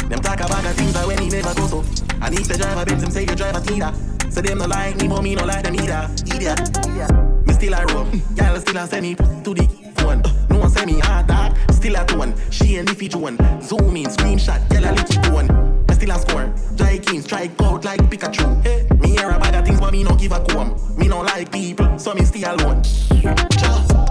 Them talk about the things that when he never go so. I need to drive a bit, them say you drive a cleaner. So them no like me, but me no like them either. Idiot. Me still a rope. Y'all still a send me to the one. No one send me hard dog. Still a one. She and the feature one. Zoom in, screenshot, yell a little one. Me still a score. Dry king, strike out like Pikachu. Hey. Me hear about the things, but me no give a comb. Me no like people, so me stay alone.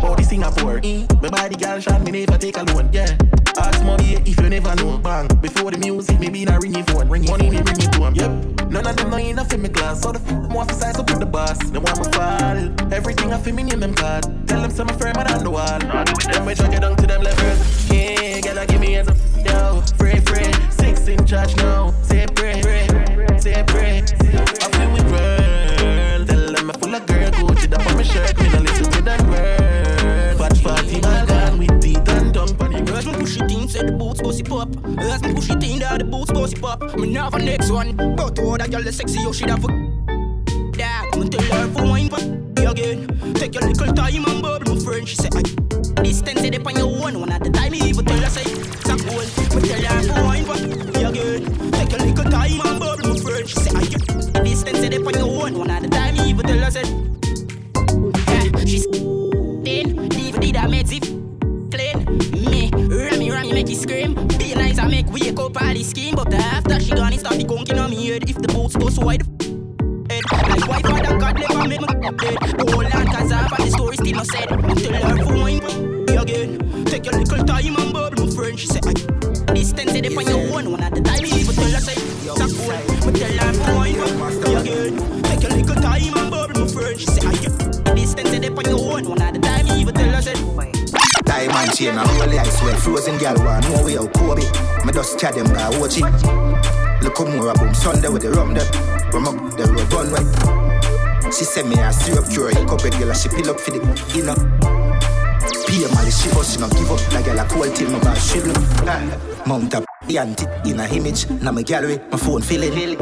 Body Singapore, my body girl shot, me never take a loan. Yeah, ask money if you never know. Bang, before the music, me be in a ringy phone. Money me ring it to him. Yep, none of them no enough in my class. So the more for size up with the boss. They want me fall. Everything I feel me in them card. Tell them some my firm and on the wall. Then we drag it down to them levels. Hey, gotta give me hands up. Yo, free. 6 in charge now. Say pray. I feel with girl. Tell them I full of girl. Go to the on my shirt. Me no listen to that girl. Said the boots go sip up. As me push it in there, the boots go sip up. Me now for next one. But to all that girl is sexy, you should have fuck. Yeah, me tell her for wine for again. Take your little time and bubble, my friend. She said, I distance it upon your one. One at the time, even tell her say, it's a goal. Me tell her for wine for again. Take your little time and bubble, my friend. She said, I distance it upon your one. One at the time, even tell her say, yeah, she's then DVD that made it. Make it scream, be nice and make wake up all the scheme. But after she gone, it start the conking on me head. If the boots go so wide, like why father God never make me dead. The whole land has half and the story still not said. Tell her for wine, again. Take your little time and bubble, my friend. She said, I distance it upon your one at the time. But tell her, say, it's a cool. But tell her for wine, again. Take your little time and bubble, my friend. She said, I distance it upon your one at the time. But tell her, say, diamond chain and holy ice well frozen girl one no way out Kobe. Me just chat them by watching. Look how more boom Sunday with the rum that rum up the road on right. She said me a syrup cure hick up regular she peel up for the you know. PM all the shiver she no give up like girl a cold till my bad shrivel. Mount up the anti in a image na my gallery my phone feeling.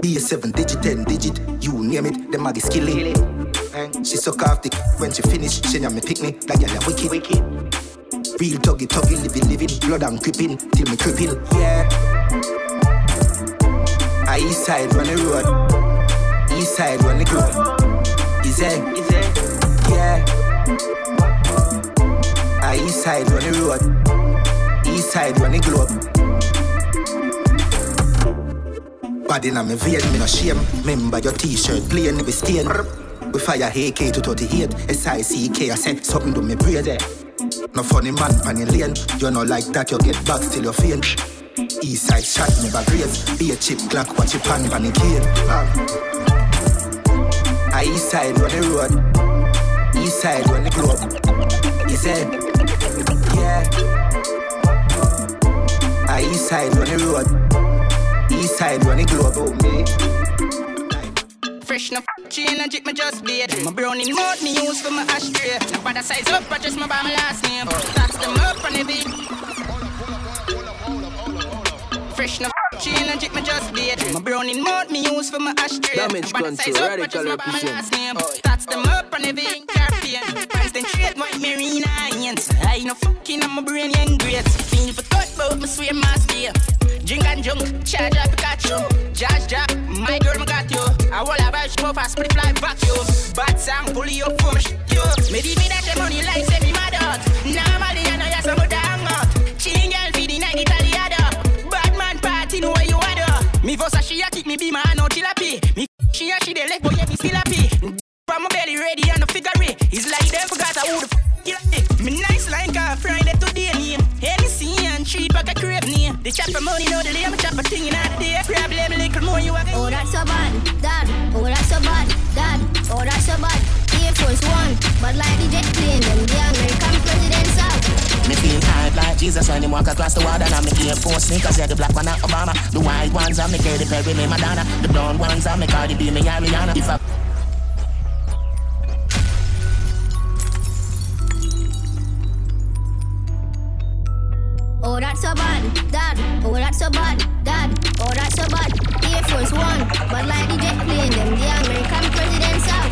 Be a 7 digit 10 digit you name it them a the skilling. She suck off the when she finish. She never pick me like y'all wicked. Real tuggy, living, blood and creeping till me creeping. Yeah. I east side run the road. East side run the road. Is it? Yeah. I east side run the road. East side run the globe. Body na me vein, me no shame. Remember your t-shirt plain with stain. We fire AK 238, SICK, I said something to me breathe. No funny man, pan in lane. You know like that, you get back till you faint. East side shot never graze. Be a chip clock, watch your pan pan the kid. I east side run the road. East side run the globe. He said, yeah. I east side run the road. East side run the globe. Oh, me. Fresh no chain and jig me just blade. My brownie mode me use for my ashtray. Now what I size up, I just my by my last name. Tax them up on the beat. Fresh no chain and jig me just blade. My browning mode me use for my ashtray. Damage control, radical represent. Tats them up and everything carefully. Concentrate white marina ants. I no fucking on my brain ain't great. Feel for thought bout me swim my stay. Drink and junk, charge up Pikachu. Josh Jack, my girl me got you. I will have a show for split fly vacuum. Bad song pull you up from shit you. Me give me that the money like say me mad out. Normally I know you're some good hang out. Chilling girl feeding I get all the other. No way you are. Me voice she a kick me be my no tilapi. Me she a she the leg boy yeah, me still happy. From my belly ready and the figure it. It's like them forgot I would kill. Me nice like a Friday today name. Any scene cheap I can crave near. The chopper money know the lame chopper thing in the day. Problem little more you are. Oh that's so bad, dad. Oh that's so bad, dad. Oh that's so bad. Air Force One, but like the jet plane them the American presidents out. Me feel hard like Jesus when him walk across the water. And me Air Force sneakers, yeah, the black one and Obama. The white ones and me Katy Perry, me Madonna. The brown ones and me Cardi B, me Ariana. If I... Oh, that's so bad, dad. Oh, that's so bad, dad. Oh, that's so bad. Air Force One, but like the jet plane, them the American presidents out.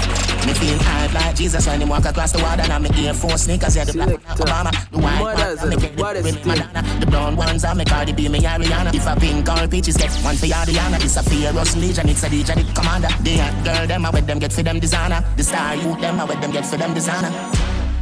Me feel hard like Jesus when him walk across the water. And me Air Force sneakers, yeah, the black one and Obama. The white ones and me Katy Perry, me Madonna. The brown ones and me Cardi B, me Ariana. If a pink or peaches get one for Ariana. It's a fearless legion, it's a DJ, the commander. The hot girl, them I with them get for them designer. The star youth, them I with them get for them designer.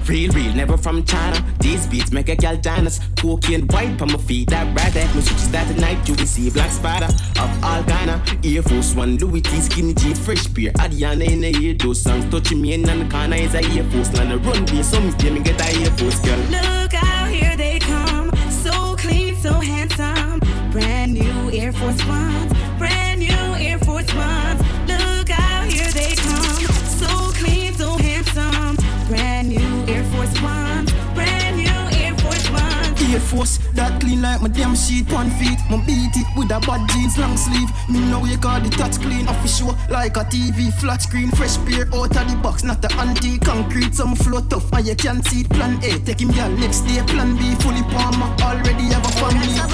Real, real, never from China. These beats make a gal dance. Cocaine white on my feet, that rather. No switches that at night, you will see black spider of all Ghana. Air Force One, Louis T, skinny jeans, fresh beer. Adiana in the ear, those songs touching me in the corner is a Air Force. Now the run day, some is me get a Air Force girl. Look out, here they come. So clean, so handsome. Brand new Air Force Ones. Brand new Air Force Ones. Look out, here they come. So clean, so handsome. Brand new Air Force One, brand new Air Force One. Air Force that clean like my damn sheet, 1 feet. My beat it with a bad jeans, long sleeve. Me know you got the touch clean off the show like a TV flat screen. Fresh pair out of the box, not the anti concrete. Some float tough and you can't see it. Plan A, take him y'all next day. Plan B, fully palm, already have a family. Oh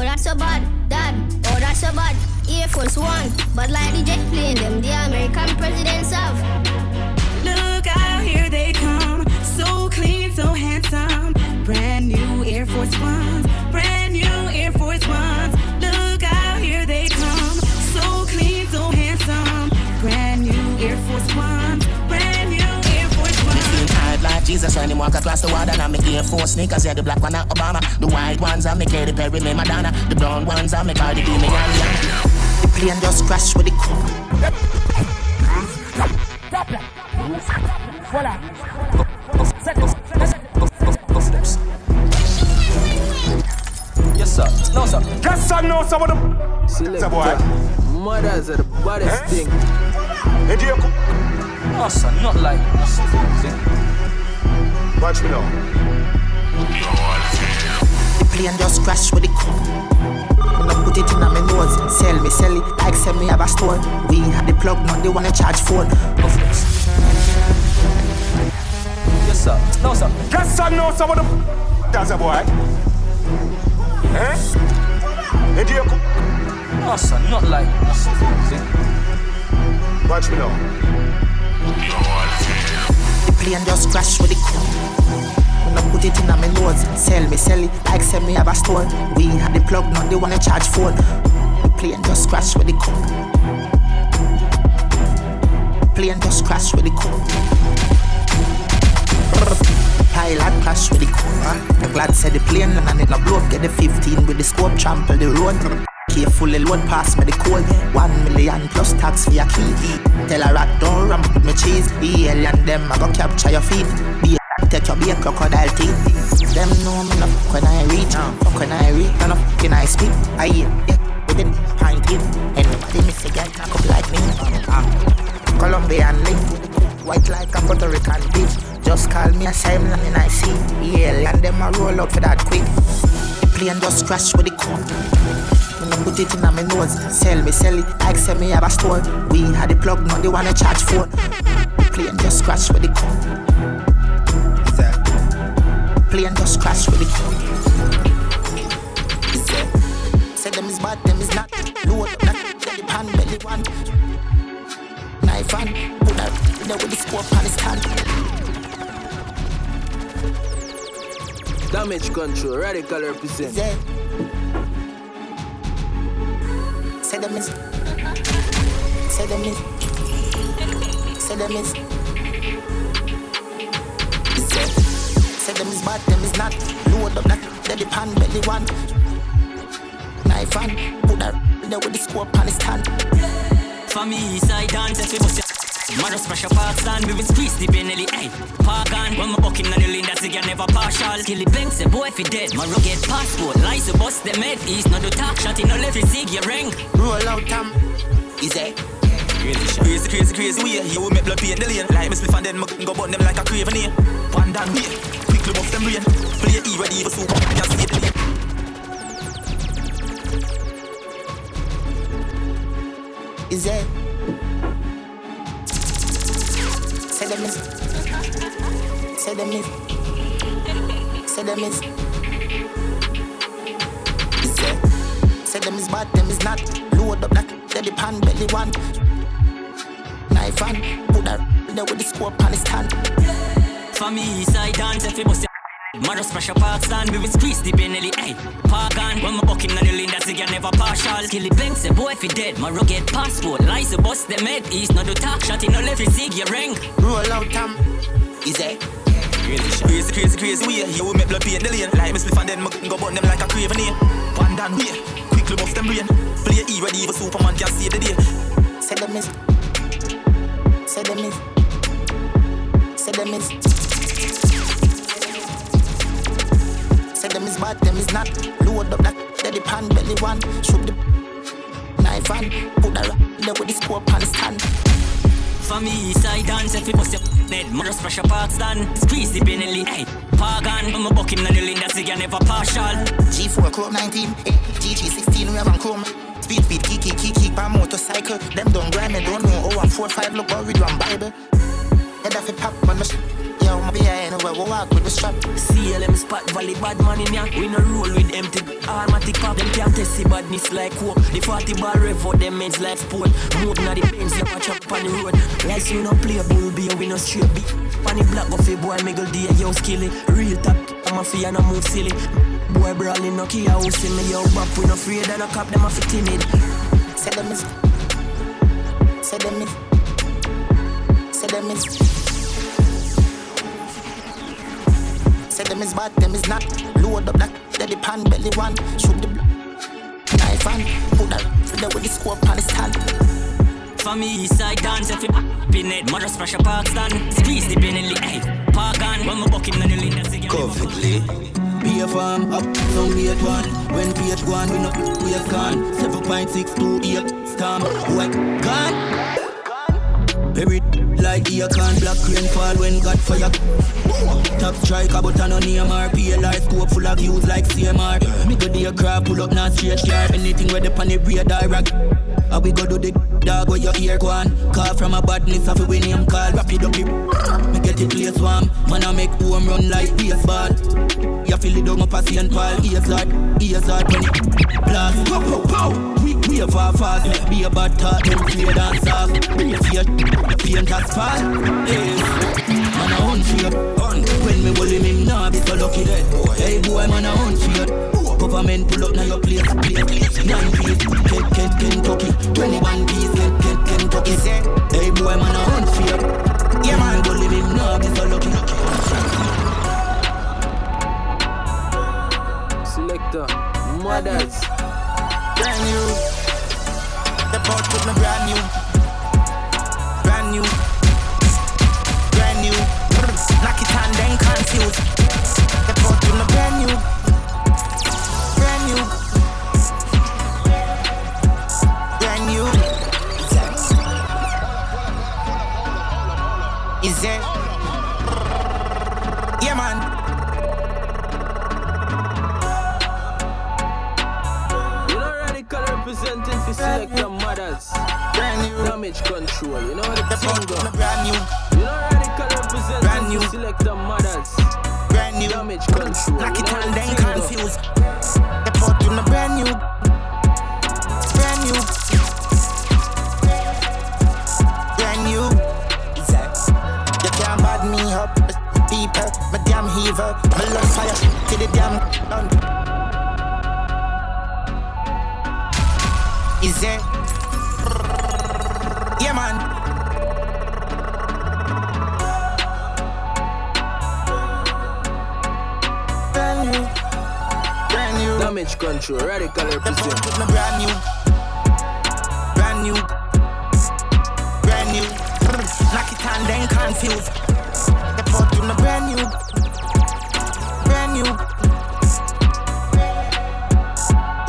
that's so bad, dad. Oh that's so bad, dad. Oh that's so bad. Air Force One, but like the jet plane, them the American presidents have. Look out, here they come. So clean, so handsome. Brand new Air Force Ones. Brand new Air Force Ones. Look out, here they come. So clean, so handsome. Brand new Air Force Ones. Brand new Air Force Ones. Hard like Jesus when him walk across the water. And me Air Force sneakers, yeah, the black one and Obama. The white ones and me Katy Perry, me Madonna. The brown ones and me Cardi B, me Ariana. The plane just crashed with the crew. Stop that. Voilà. Yes sir, no sir. Yes sir, no sir. What the? Selector. Mothers are the baddest thing. No sir, not like us. Watch me now. The plane just crashed with the crew. I put it in my nose, sell it, like sell me have a stone. We had the plug, now they wanna charge phone. Yes sir, no sir. Yes sir, no sir, what the f*** that's a boy? Eh? Idiot. No sir, not like us. Watch me now. The plane just crashed with the crew. I put it in my nose, sell it, like sell me have a stone. We had the plug, now they wanna charge phone. The plane just crashed with the cook. Plane just crashed with the cook. Pilot crashed with the cook. The glad said the plane and it no blow up. Get the 15 with the scope, trample the road. Careful, alone pass me the call. 1 million plus tax for your key. Tell a rat don't ramp with me cheese. The alien them I go capture your feet. take your be a crocodile thing. Them know me no fuck when I reach, fuck when I reach, no fuck when I speak. I eat, yeah, within pint in. And nobody miss a girl knock up like me. Colombian link, white like a Puerto Rican bitch. Just call me a same land and I see. Yeah, and them a roll up for that quick. The plane just crash with the cup. I put it in my nose, sell it, like sell me have a store. We had the plug, not the one I charge for. Plane just crash with the car. Plane just crash with the car. Say them is bad, them is not. Load up, not get the pan, belly one. Knife and put up, you know, with the scope on his hand. Damage control, radical represent. Zay. Say them is bad, them is not. Load up that, that the pan belly one. Knife and put that there with the scope on his hand. For me, side dance, that's what Mother special parts and we will squeeze the Benelli, hey. Park on, when my bucking on the lane, that's again never partial. Kill the banks, a boy if he dead, my rugged passport. Lies the bus, the med, he's not the talk, shot in no left, he's zig, you ring. Roll out, Tam, is it? Crazy. We here will make blood pay the lane. Like me spliff and then me go burn them like a craven here. One down here, quickly buff them rain. Play E ready for soup, just see the lane. Is it? Say them is. Is it? Say them is bad, them is not. Load up that, the pan belly one. Knife and put that there with the scope on his hand. For me, side dance, if it was Mother special parts and we will squeeze the Benelli, hey. Park on, when my bucking on the lane, that's again never partial. Kill the banks, a boy if he dead, my rugged passport. Lies the boss, the med, he's not the talk, shot in no left, he's zig, you ring. Roll out, Tam, is it? Crazy, we here, you will make blood pay the lane. Like me spliff and then me go burn them like a craven here. One down here, quickly buff them brain. Play E ready for Superman, can't save the day. Say them is bad, them is not. Load up that, the pan belly one. Shoot the knife and put that there with the scope on stand. For me, side dance, if it was your dead, mother special parts stand. Squeeze the Benelli, hey. Pagan, I'm a bucking on the lane, that's again never partial. G4 Chrome 19, GG16, we have on Chrome. Speed, kick, by motorcycle. Them don't grind, don't know, oh, I'm 4-5, look, I read one Bible. Head off a pop, man, yo, my beer ain't over, we'll walk with the strap. CLM spot, valley bad man in ya. We no roll with empty armatic pop. Them can't test the badness like hope. The 40 ball rev for them men's like sport. Move na the Benz, you watch up on the road. Like you no play bull beer, we no straight beat. Funny black buffet boy, Miguel D, yo skilly. Real top, I'm a fear, no move silly. Boy brawling, no key, I will see me, yo bop. We no afraid, and no cop, them a fit timid. Say them is bad, them is not. Load up that, the pan belly one. Shoot the knife and put that there with the scope on his hand. For me, side dance, if it pinhead, mother special parts stand. Squeeze the Benelli, hey. Park on, when my bucking on the lane, that's again. Covidly. PFM up, some 81. When PH gone, we not PF gone. 7.628 storm. What gone? Buried like the account, black rain fall when got fire. Top strike about an EMR, PLR scope full of views like CMR. Make a dear crab, pull up not straight yard. Anything where the panic be a direct. How we go do the dog where your ear gone? Call from a badness of a winning call, wrap it up. Me get it place warm, man I make home run like baseball. You feel it down my patient pal, ears hard when it blast. Pow, pow, pow. Be a far fast, be a bad thought, don't play dance off. Be a fear, paint as fast. Man a hunt for you. When me bully me, nah be so lucky. Hey boy, man a hunt for you. Government pull up now your place. 9 piece, get Kentucky. 21 piece, get Kentucky. Hey boy, man a hunt for you. Yeah man, bully me, nah be so lucky. Selector, mothers. Brand new, the boat with me brand new, knock it on then can't Yeah, man. You know, radical representing for selector mothers. Brand new damage control. You know what the song goes. Brand new. You know, radical representing for selector mothers. Brand new damage control. Black it and then confused. The pot in a brand new. Brand new. Brand new. You can't bad me up. Deeper, my damn heaver, my love fire to the damn gun. Is it? Yeah, man. Brand new, brand new. Damage control, radical represent. Brand new, brand new, brand new. Knock it and then confuse. The pot in a brand new, brand new,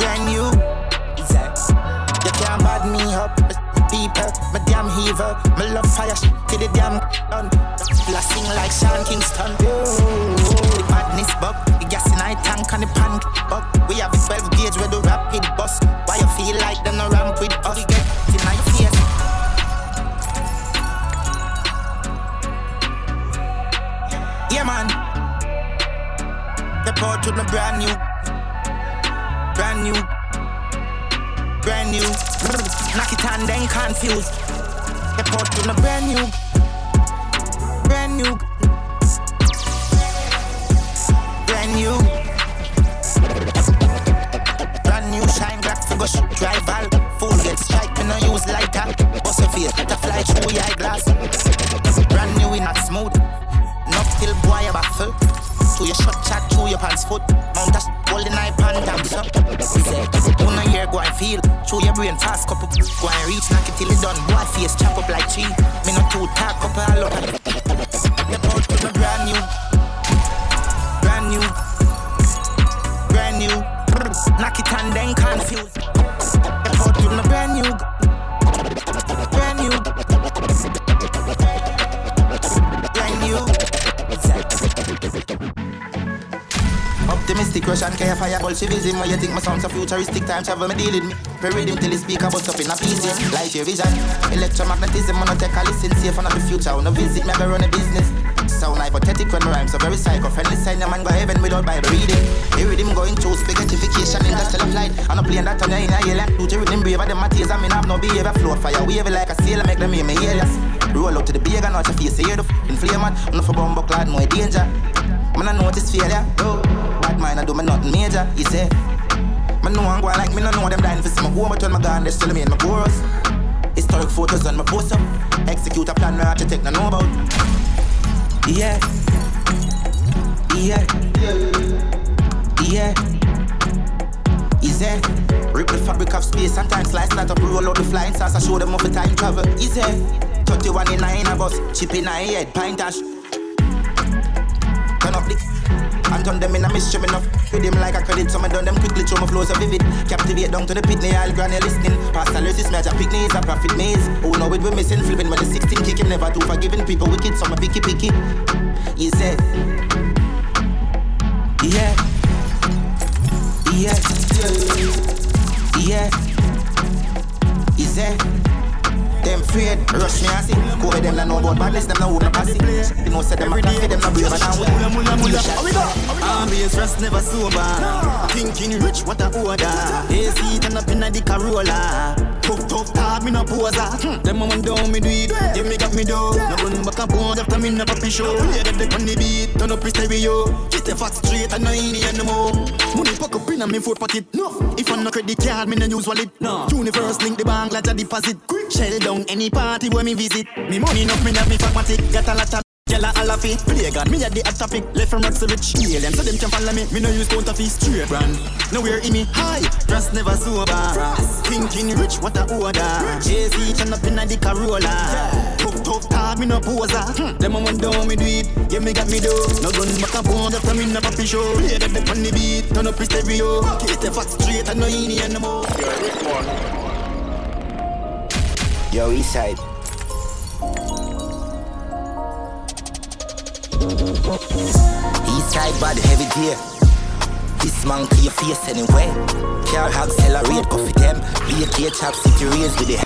brand new. You can't bad me up, deeper, my damn heaver, my love fire to the damn gun. Blasting like Sean Kingston. The madness bug, the gas in I tank and the pan bug. We have a 12 gauge with the rapid bus. Why you feel like them no ramp with us? Get in my face. Yeah, man. The port with my brand new. Brand new. Brand new. Knock it and then confused. The port with my brand new. Brand new. Brand new. Brand new shine black for gush drive. Fool get strike, me no use lighter. Bust a face, let a fly through your eyeglass. Brand new in that smooth. Till boy a baffle. To your shot chat, to your pants foot. Mount that golden eye pan down shop. One year go and feel. Through your brain fast, couple go and reach. Knock it till it done. Boy face chop up like tree. Me not too tight, couple all up. The boat with my brand new. Brand new. Brand new. Knock it and then confuse. The boat with my brand new. Brand new. Brand new. Optimistic Russian care fire Bolshevism. Why you think my sounds are futuristic? Time travel me deal with me. Parade him till he speak about up in a pieces. Life your vision. Electromagnetism. I take a listen. Safe on the future. I no visit. Me I run a business. Sound hypothetical when my rhymes are very psycho. Friendly sign your man go heaven without Bible reading. Here with him going through spaghettification. Industrial flight. I no playing that on your inner yellow. Do you with him braver than Matthews? I mean have no behavior. Float fire wave like a sailor. Make them hear me alias. Roll up to the big and out your face. Hear the f***ing flame man. Enough for bomb clad. No danger. Man I notice failure. Bad mind I do me nothing major. He say man know I'm going like me. No know them dying for some home. I turn my gun. They still me in my chorus. Historic photos on my post up. Execute a plan my architect no know about. Yeah. Yeah. Yeah. Is it? Rip the fabric of space. Sometimes slice that up. Roll out the flying sauce. I show them off the time travel. Is it? 31 in 9 of us. Chip in a head. Pint dash. Turn up the and turn them in a mystery. Me not with them like a credit. So I done them quickly. Throw my flows are vivid. Captivate down to the pitney. I'll granny listening. Pastor Lucy's magic picnic is a profit maze. Oh no, it we missing. Flipping when the 16 kicking. Never too forgiving. People wicked. So my picky picky. He said yeah. Yeah. Yeah. He said them feared, rush me and see. Go ahead, them not know about badness, them not hold my passy. They know said them a cafe, them not brave and I'm with them. Always rest, never sober. Thinking rich, what a order. AC, turn up in a dick a roller. Tough, hard, me no poser. Them a one down, me do it, they make up me do. No run back and board after me no puppy show. Play them on the beat, turn up his stereo. Get the fat straight, I no eat it anymore. Money fuck up in a me foot pocket. If I no credit card, me no use wallet. Universe link the bank, like a deposit. Shell down any party where me visit. Me money enough, me have me pragmatic. Got a lot of yellow all of it. Play God, me at the hot topic. Left from rocks to rich. Alien, so them can follow me. Me no use counterfeit. Straight brand. Nowhere in me high. Trust never sober. Thinking rich, what a order. Jay-Z turn up in a dick a roller. Tough hard, me no poser. Them a one down, me do it. Yeah, me got me do. No gun back a bond after me no puppy show. Play that on the beat. Turn up his stereo. Get the fuck straight and no eeny anymore. Yeah, this one. Yo, Eastside. East side bad heavy deer. This man to your face anyway. Car hog accelerate off with them. Be a gear chop city raise with it.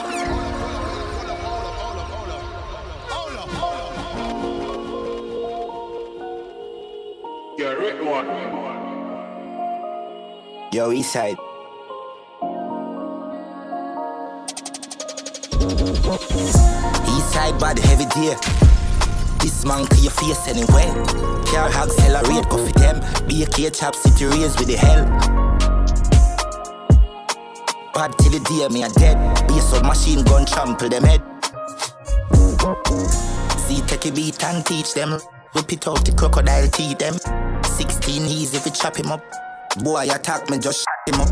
You're right one. Yo, East side. East side bad heavy deer. This man to your face anyway. Car hogs accelerate off with them. Be a cage chop city raise with the hell. Bad till the day me a dead. Be a submachine gun trample them head. See take a beat and teach them. Whip it out the crocodile teeth them. 16 he's if you chop him up. Boy attack me just him up.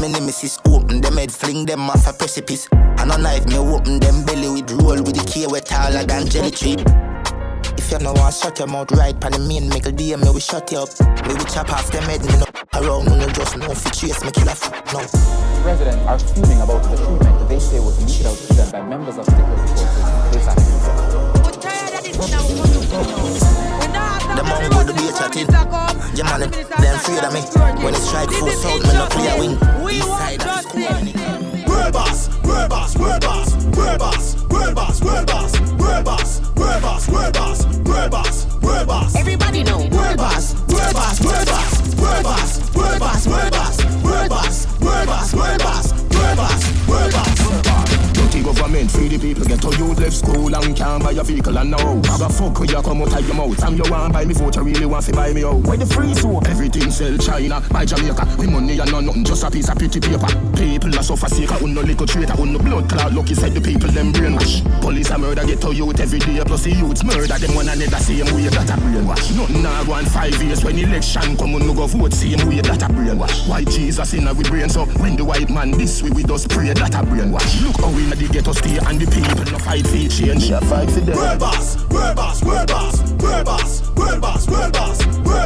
My nemesis open them head, fling them off a precipice. And a knife me open them belly with roll with the K wet taller than jelly tree. If you know I shut your mouth right pan the main make a day me we shut you up. Me we chop off them head me no around no just no fit chase me kill off no. Residents are fuming about the treatment that they say was meted out to them by members of secret forces in place at we're tired of this now, we're going to be a chatting. Yeah man, they're afraid of me. When it's strike force out me no clear wing. East side of school world boss, world boss, world boss, world boss, world boss, world boss, world boss, world boss, world boss, world boss, world boss. Everybody know world boss, world boss, world boss, world boss, world boss, world boss, world boss, world boss, world boss, world boss, world boss. Dirty government, free the people, get to you, left school and can't buy your vehicle and now. Have a fuck where you come out of your mouth. And you want buy me vote, you really want to buy me out. Where the free so? Everything sell China, buy Jamaica. We money and nothing, just a piece of pretty paper. People are so forsaken. No little traitor, on no blood clot, lucky said the people them brainwash. Police a murder get to youth every day, plus the youths murder them one another same way that a brainwash. Nothing I want 5 years when election come on no go vote same way that a brainwash. Why Jesus in our brain so when the white man this way we just pray that a brainwash. Look how we they get us there and the people no fight for change. Yeah, fight for them. World boss, world boss, world boss, world boss, world boss, world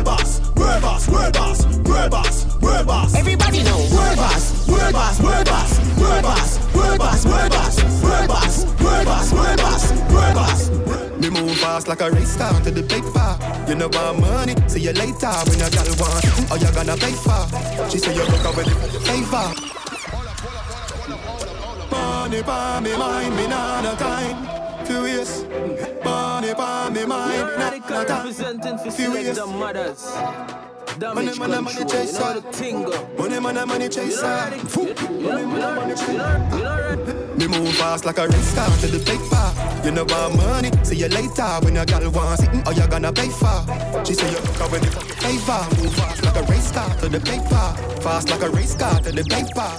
boss, world boss, world boss, world boss, world boss, world boss. Everybody know world boss, world boss, world boss, world boss. Word boss, word boss, word boss, word boss, word boss, word boss, word boss. Me move fast like a race car to the big bar. You know want money, see you later when a girl want. Oh, you gonna pay for? She say you look over the favor. Money by me mind, me not a time to waste. Money by me mind, not a time to waste. Money chaser, money chaser. Money chaser. Me move fast like a race car to the big bar. You know about money, see you later when a girl wants it. Oh, you gonna pay for? She say you look when the paper. Move fast like a race car to the big bar. Fast like a race car to the big bar.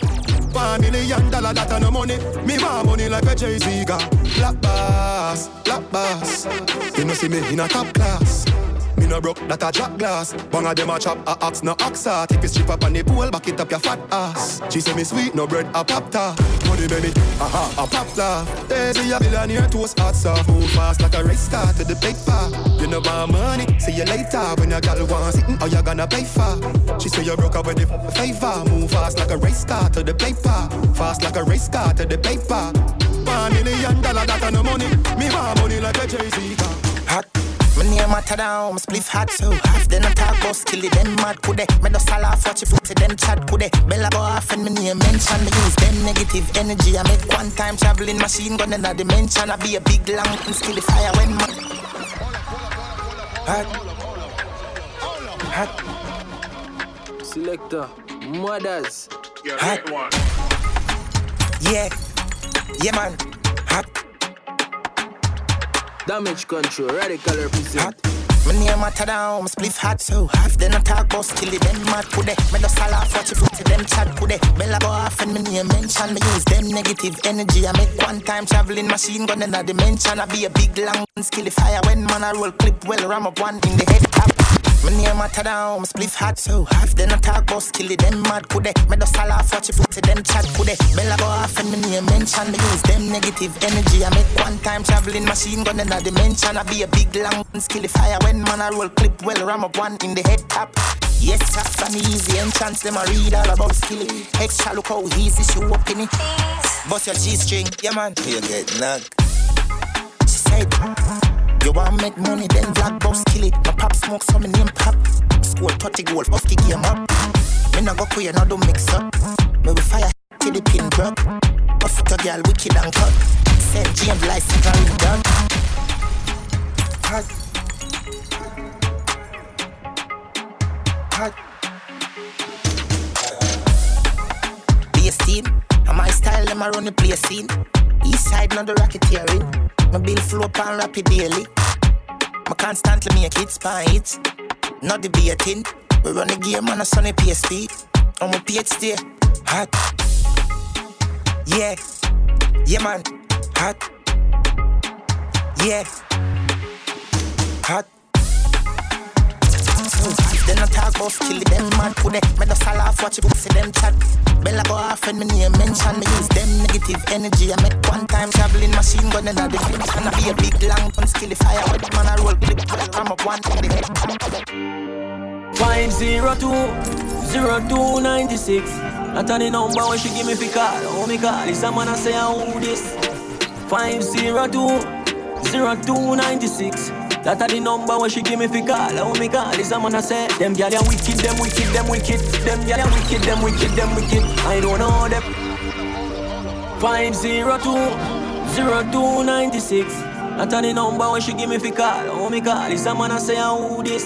$1 million that I no money. Me want money like a Jay-Z guy. Black bass, black bass. You no see me in a top class. Me no broke that a drop glass. One of them a chop a axe no oxa. Take a strip up on the pole, back it up your fat ass. She say me sweet, no bread a pop tart. Money baby, aha a pop tart. They see a billionaire toast hot soft. Move fast like a race car to the big bar. You no want money, see you later when a girl wants it. How you gonna pay for? She say you broke up with the favor. Move fast like a race car to the paper. Fast like a race car to the paper. $1 million that a no money. Me want money like a Jay-Z car. Hot. My name matter down, my spliff hot so half then I talk about skill it, then mad could it. Me just all off watch your foot, then chat could it. Bella go off and my name mention, me use them negative energy. I make one time traveling machine gun in a dimension. I be a big lamp and skill the fire when my hot, hot. Selector, mothers. Hot. Yeah, yeah man, hot. Damage control, radical represent. Hot. My name matter down, my spliff hot so half then I talk about skill it, then mad could it. Me just all off watch your foot, then chat could it. Bella go off and my name mention, me use them negative energy. I make one time traveling machine gun in a dimension. I be a big long skill the fire when man I roll clip well ram up one in the head. My name matter down, my spliff hot so half then I talk about skill it, then mad could it. Me just all off watch your foot, then chat could it. Bella go off and my name mention, me use them negative energy. I make one time traveling machine gun in a dimension. I be a big long skill the fire when man I roll clip well ram up one in the head tap. Yes taps an easy entrance, them I read all about skilly. Extra look how easy she walk in it. Bust your G-string, yeah man. You get knocked. She said You want make money, then black box kill it. My pop smoke, so me name pop. School 30 goal, off kick him up. Me no go queer, no do mix up. Me we fire till the pin drop. Off to girl, wicked and cut. Said James license and done. Hot. Hot. Bass team, and my style, them I run the place scene. East side, not the racketeering. My bill flow up and rapid daily. I constantly make hits, pan hits. Not debating. We run the game on a sunny PSP. On my PhD. Hot. Yeah. Yeah, man. Hot. Yeah. Hot. Then I talk about skill, them man put it. Me just all off watch it, see them chat. Bella go off when me name mention. Me use them negative energy. I make one time traveling machine gun and I do. And I be a big long gun skill fire. With man I roll clip, I'm up one to the head. 5020296. Not any number when she give me fi call. Oh me call, this a man I say I own this. 5020296. That a the number when she give me fi call. Oh me call, this a man I say. Them gyal ya wicked, them wicked, them wicked. Them gyal ya wicked, them wicked, them wicked. I don't know them. 5020296. That a the number when she give me fi call. Oh me call, this a man I say who this.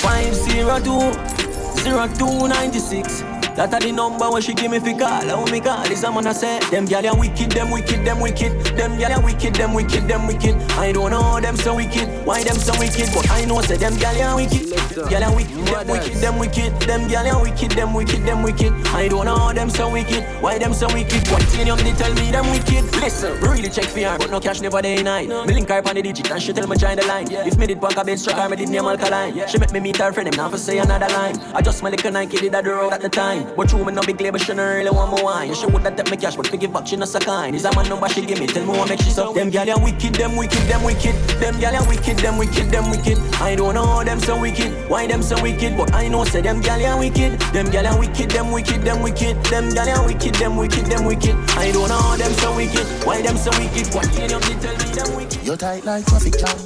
5020296. That a the number when she give me fi call. Oh me call, this a man I say. Them gyal ya wicked, them wicked, them wicked. Them gyal ya wicked, them wicked, them wicked. I don't know them so wicked. Why them so wickid? But I know say them gyal ya wicked. Gyal ya wicked, them wicked, them wicked. Them gyal ya wicked, them wicked, them wicked. I don't know them so wickid. Why them so wickid? Continuum they tell me them wicked. Listen, really check for her, but no cash never day night. Me link her on the digit and she tell me join the line. If me did pack a bed struck her, me did name alkaline. She make me meet her friend, them now for say another line. I just my little Nike did at the road at the time. But you me no big label, she no really want more wine. She woulda take me cash, but forgive back, she no so kind. Is a man number she give me, tell me what make she so. Them gyal ya wicked, them wicked, them wicked. Them gyal ya wicked, them wicked, them wicked. I don't know them so wicked, why them so wicked? But I know say them gyal ya wicked. Them gyal ya wicked, them wicked, them wicked. Them gyal ya wicked, them wicked, them wicked. I don't know them so wicked, why them so wicked? But you know they tell me them wicked. You tight like traffic jam,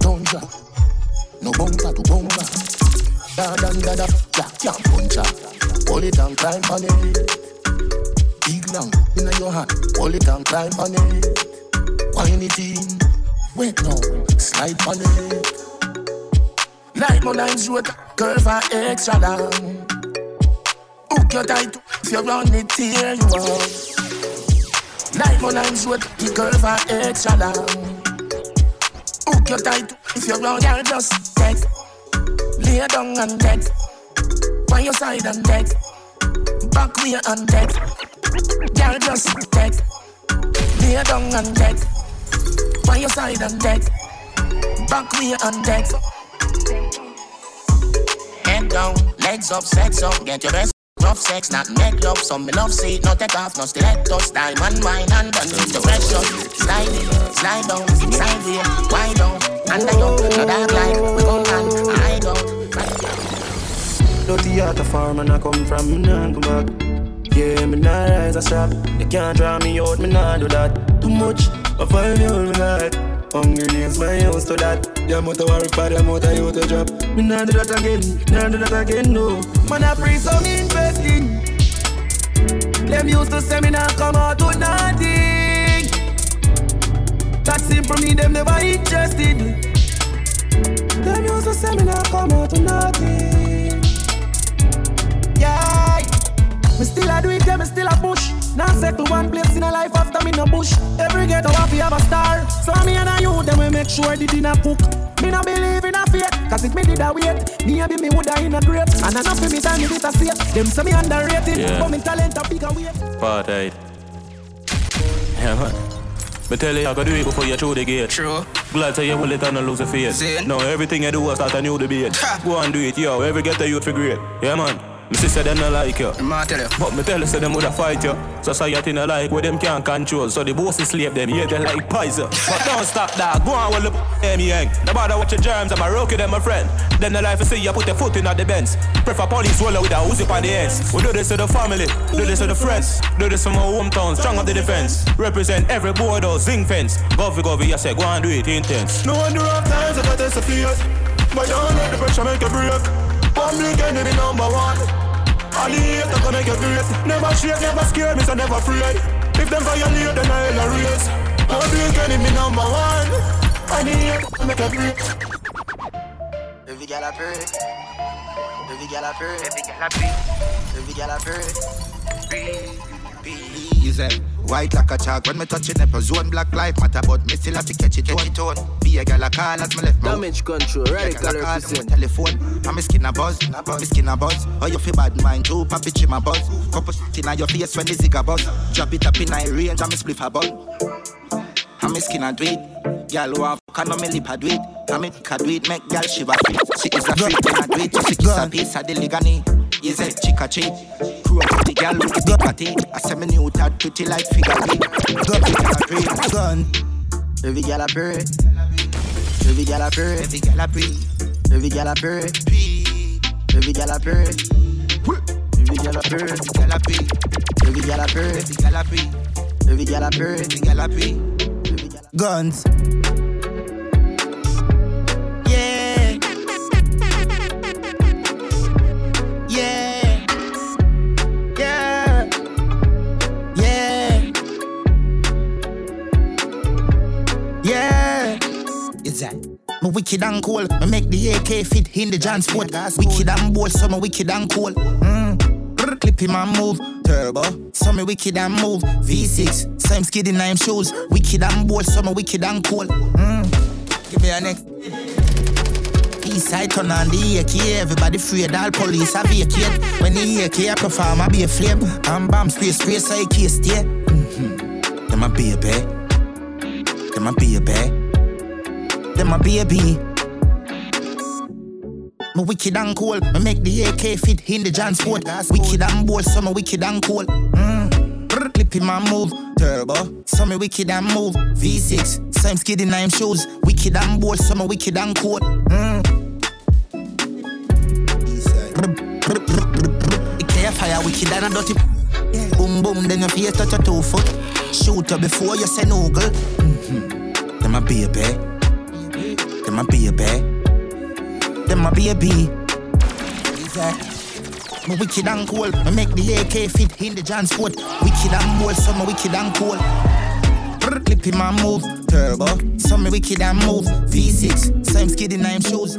don't drop. No bumper to bumper. Da da da da, ya puncha. Hold it and climb on it. Big long in your hand. Hold it and climb on it. Whiny thing. Wait now. Slide on it. Like my lines with curve and extra long. Hook your tight. If you run it, tear you off. Like my lines with curve and extra long. Hook your tight. If you run it, just take. Lay down and take. By your side and deck, back way and deck, girl just deck, lay down and deck. By your side and deck, back way and deck. Head down, legs up, sex up, get your best rough sex, not make love. Some me love seat, not take off, no stilettos. Diamond wine and underneath the pressure. Slide it, slide down, slide here, wide down, under you, no dark light. We gon' run, I don't. Dirty out of farm and I come from, me nah go back. Yeah, me nah rise and stop. They can't draw me out, me nah do that. Too much, I find you all me not. Hungry names, my house to that. Yeah, I'm out of work, but I'm out of you to drop. Me nah do that again, nah do that again, no. Man, I pray some investing. Them used to say me nah come out to nothing. That simple me, them never interested. Them used to say me nah come out to nothing. Yeah, me still a do it, yeah, me still a push. Now set to one place in a life after me no bush. Every ghetto happy have a star. So me and you, then we make sure the dinner cook. Me no believe in a fate, cause if me did a wait, maybe me woulda in a grave. And enough of me time me did a safe. Them say me underrated, yeah. But me talent a bigger weight. Party. Yeah, man. Me tell you, I gotta do it before you through the gate. True. Glad to you will it and not lose a face. Now everything I do, I start a new debate. Go and do it, yo. Every ghetto youth figure it. Yeah, man. Me sister them no like you. Ma tell you. But me tell you say them woulda fight you. Society no like where them can't control. So the bossy slave them, yeah, they like poison. But don't stop that. Go on with them young. No bother watch your germs. I'm a rookie, them my friend. Then the life you see you put your foot in at the bends. Prefer police roller with a Uzi on the ends. We do this to the family, do this to the friends, do this from our hometown. Strong up the defense. Represent every border, zinc fence. Govy, you say go and do it intense. No wonder of times I got this to fear. But don't let the pressure make you break. Public enemy number one. All the hate that can make you great. Never shake, never scare me, so never afraid. If them violate, then I'll erase. Public enemy number one. All the hate that can make you great. Every girl I pray. Every girl I pray. Every girl I pray. Every girl I pray. Easy. White like a chalk when me touching the zone. Black life matter, but me still have to catch it on. Be a gal a call as me left. Damage control, radical represent. Telephone, I'm a skin a buzz, me skin a buzz. Oh, you feel bad mind too, papi chim a buzz. Couple shit in your face when the zigga buzz. Drop it up in my range, I'm a spliff a buzz. I'm a skin a do it. Gal who a fuck and no me lip a do it. I'm a dick a do it, make gal shiver. She is a freak when I do it. She kiss a piece of the ligani. Is a chick a cheat? Crew up the girl with the party. I say me new tad pretty like figure eight. Gun, gun. Every girl a pray. Every girl a pray. Every girl a pray. Every girl a pray. Every girl a pray. Every girl a pray. Every girl a pray. Every girl a pray. Every girl a pray. Every girl a pray. Guns. My wicked and cool, I make the AK fit in the Jansport. Wicked and bold, so my wicked and cool. Clip him and move, turbo. So my wicked and move, V6. So I'm skidding nine shoes. Wicked and bold, so my wicked and cool. Give me a next. Eastside turn on the AK. Everybody afraid, all police have vacate. When the AK perform, I be a flame. I'm bomb space, so I case stay. Them a baby. Them a baby. Them my baby. My wicked and cool. I make the AK fit in the Jansport. Wicked and bold, so my wicked and cool. Clip him and move, turbo. So my wicked and move, V6. So I'm skidding nine shoes. Wicked and bold, so my wicked and cool. It fire wicked and a dirty. Boom boom, then your face touch your 2 foot. Shoot her before you say no girl. Them my baby. Them a baby. Them a baby. My wicked and cool. I make the AK fit in the Jansport. Wicked and bold, so my wicked and cool. Clip him and move, turbo. So my wicked and move, V6. So I'm skidding, I'm shoes.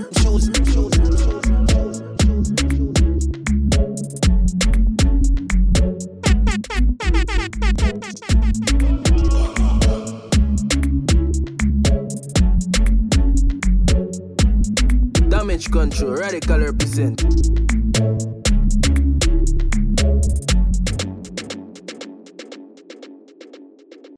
Control, radical represent.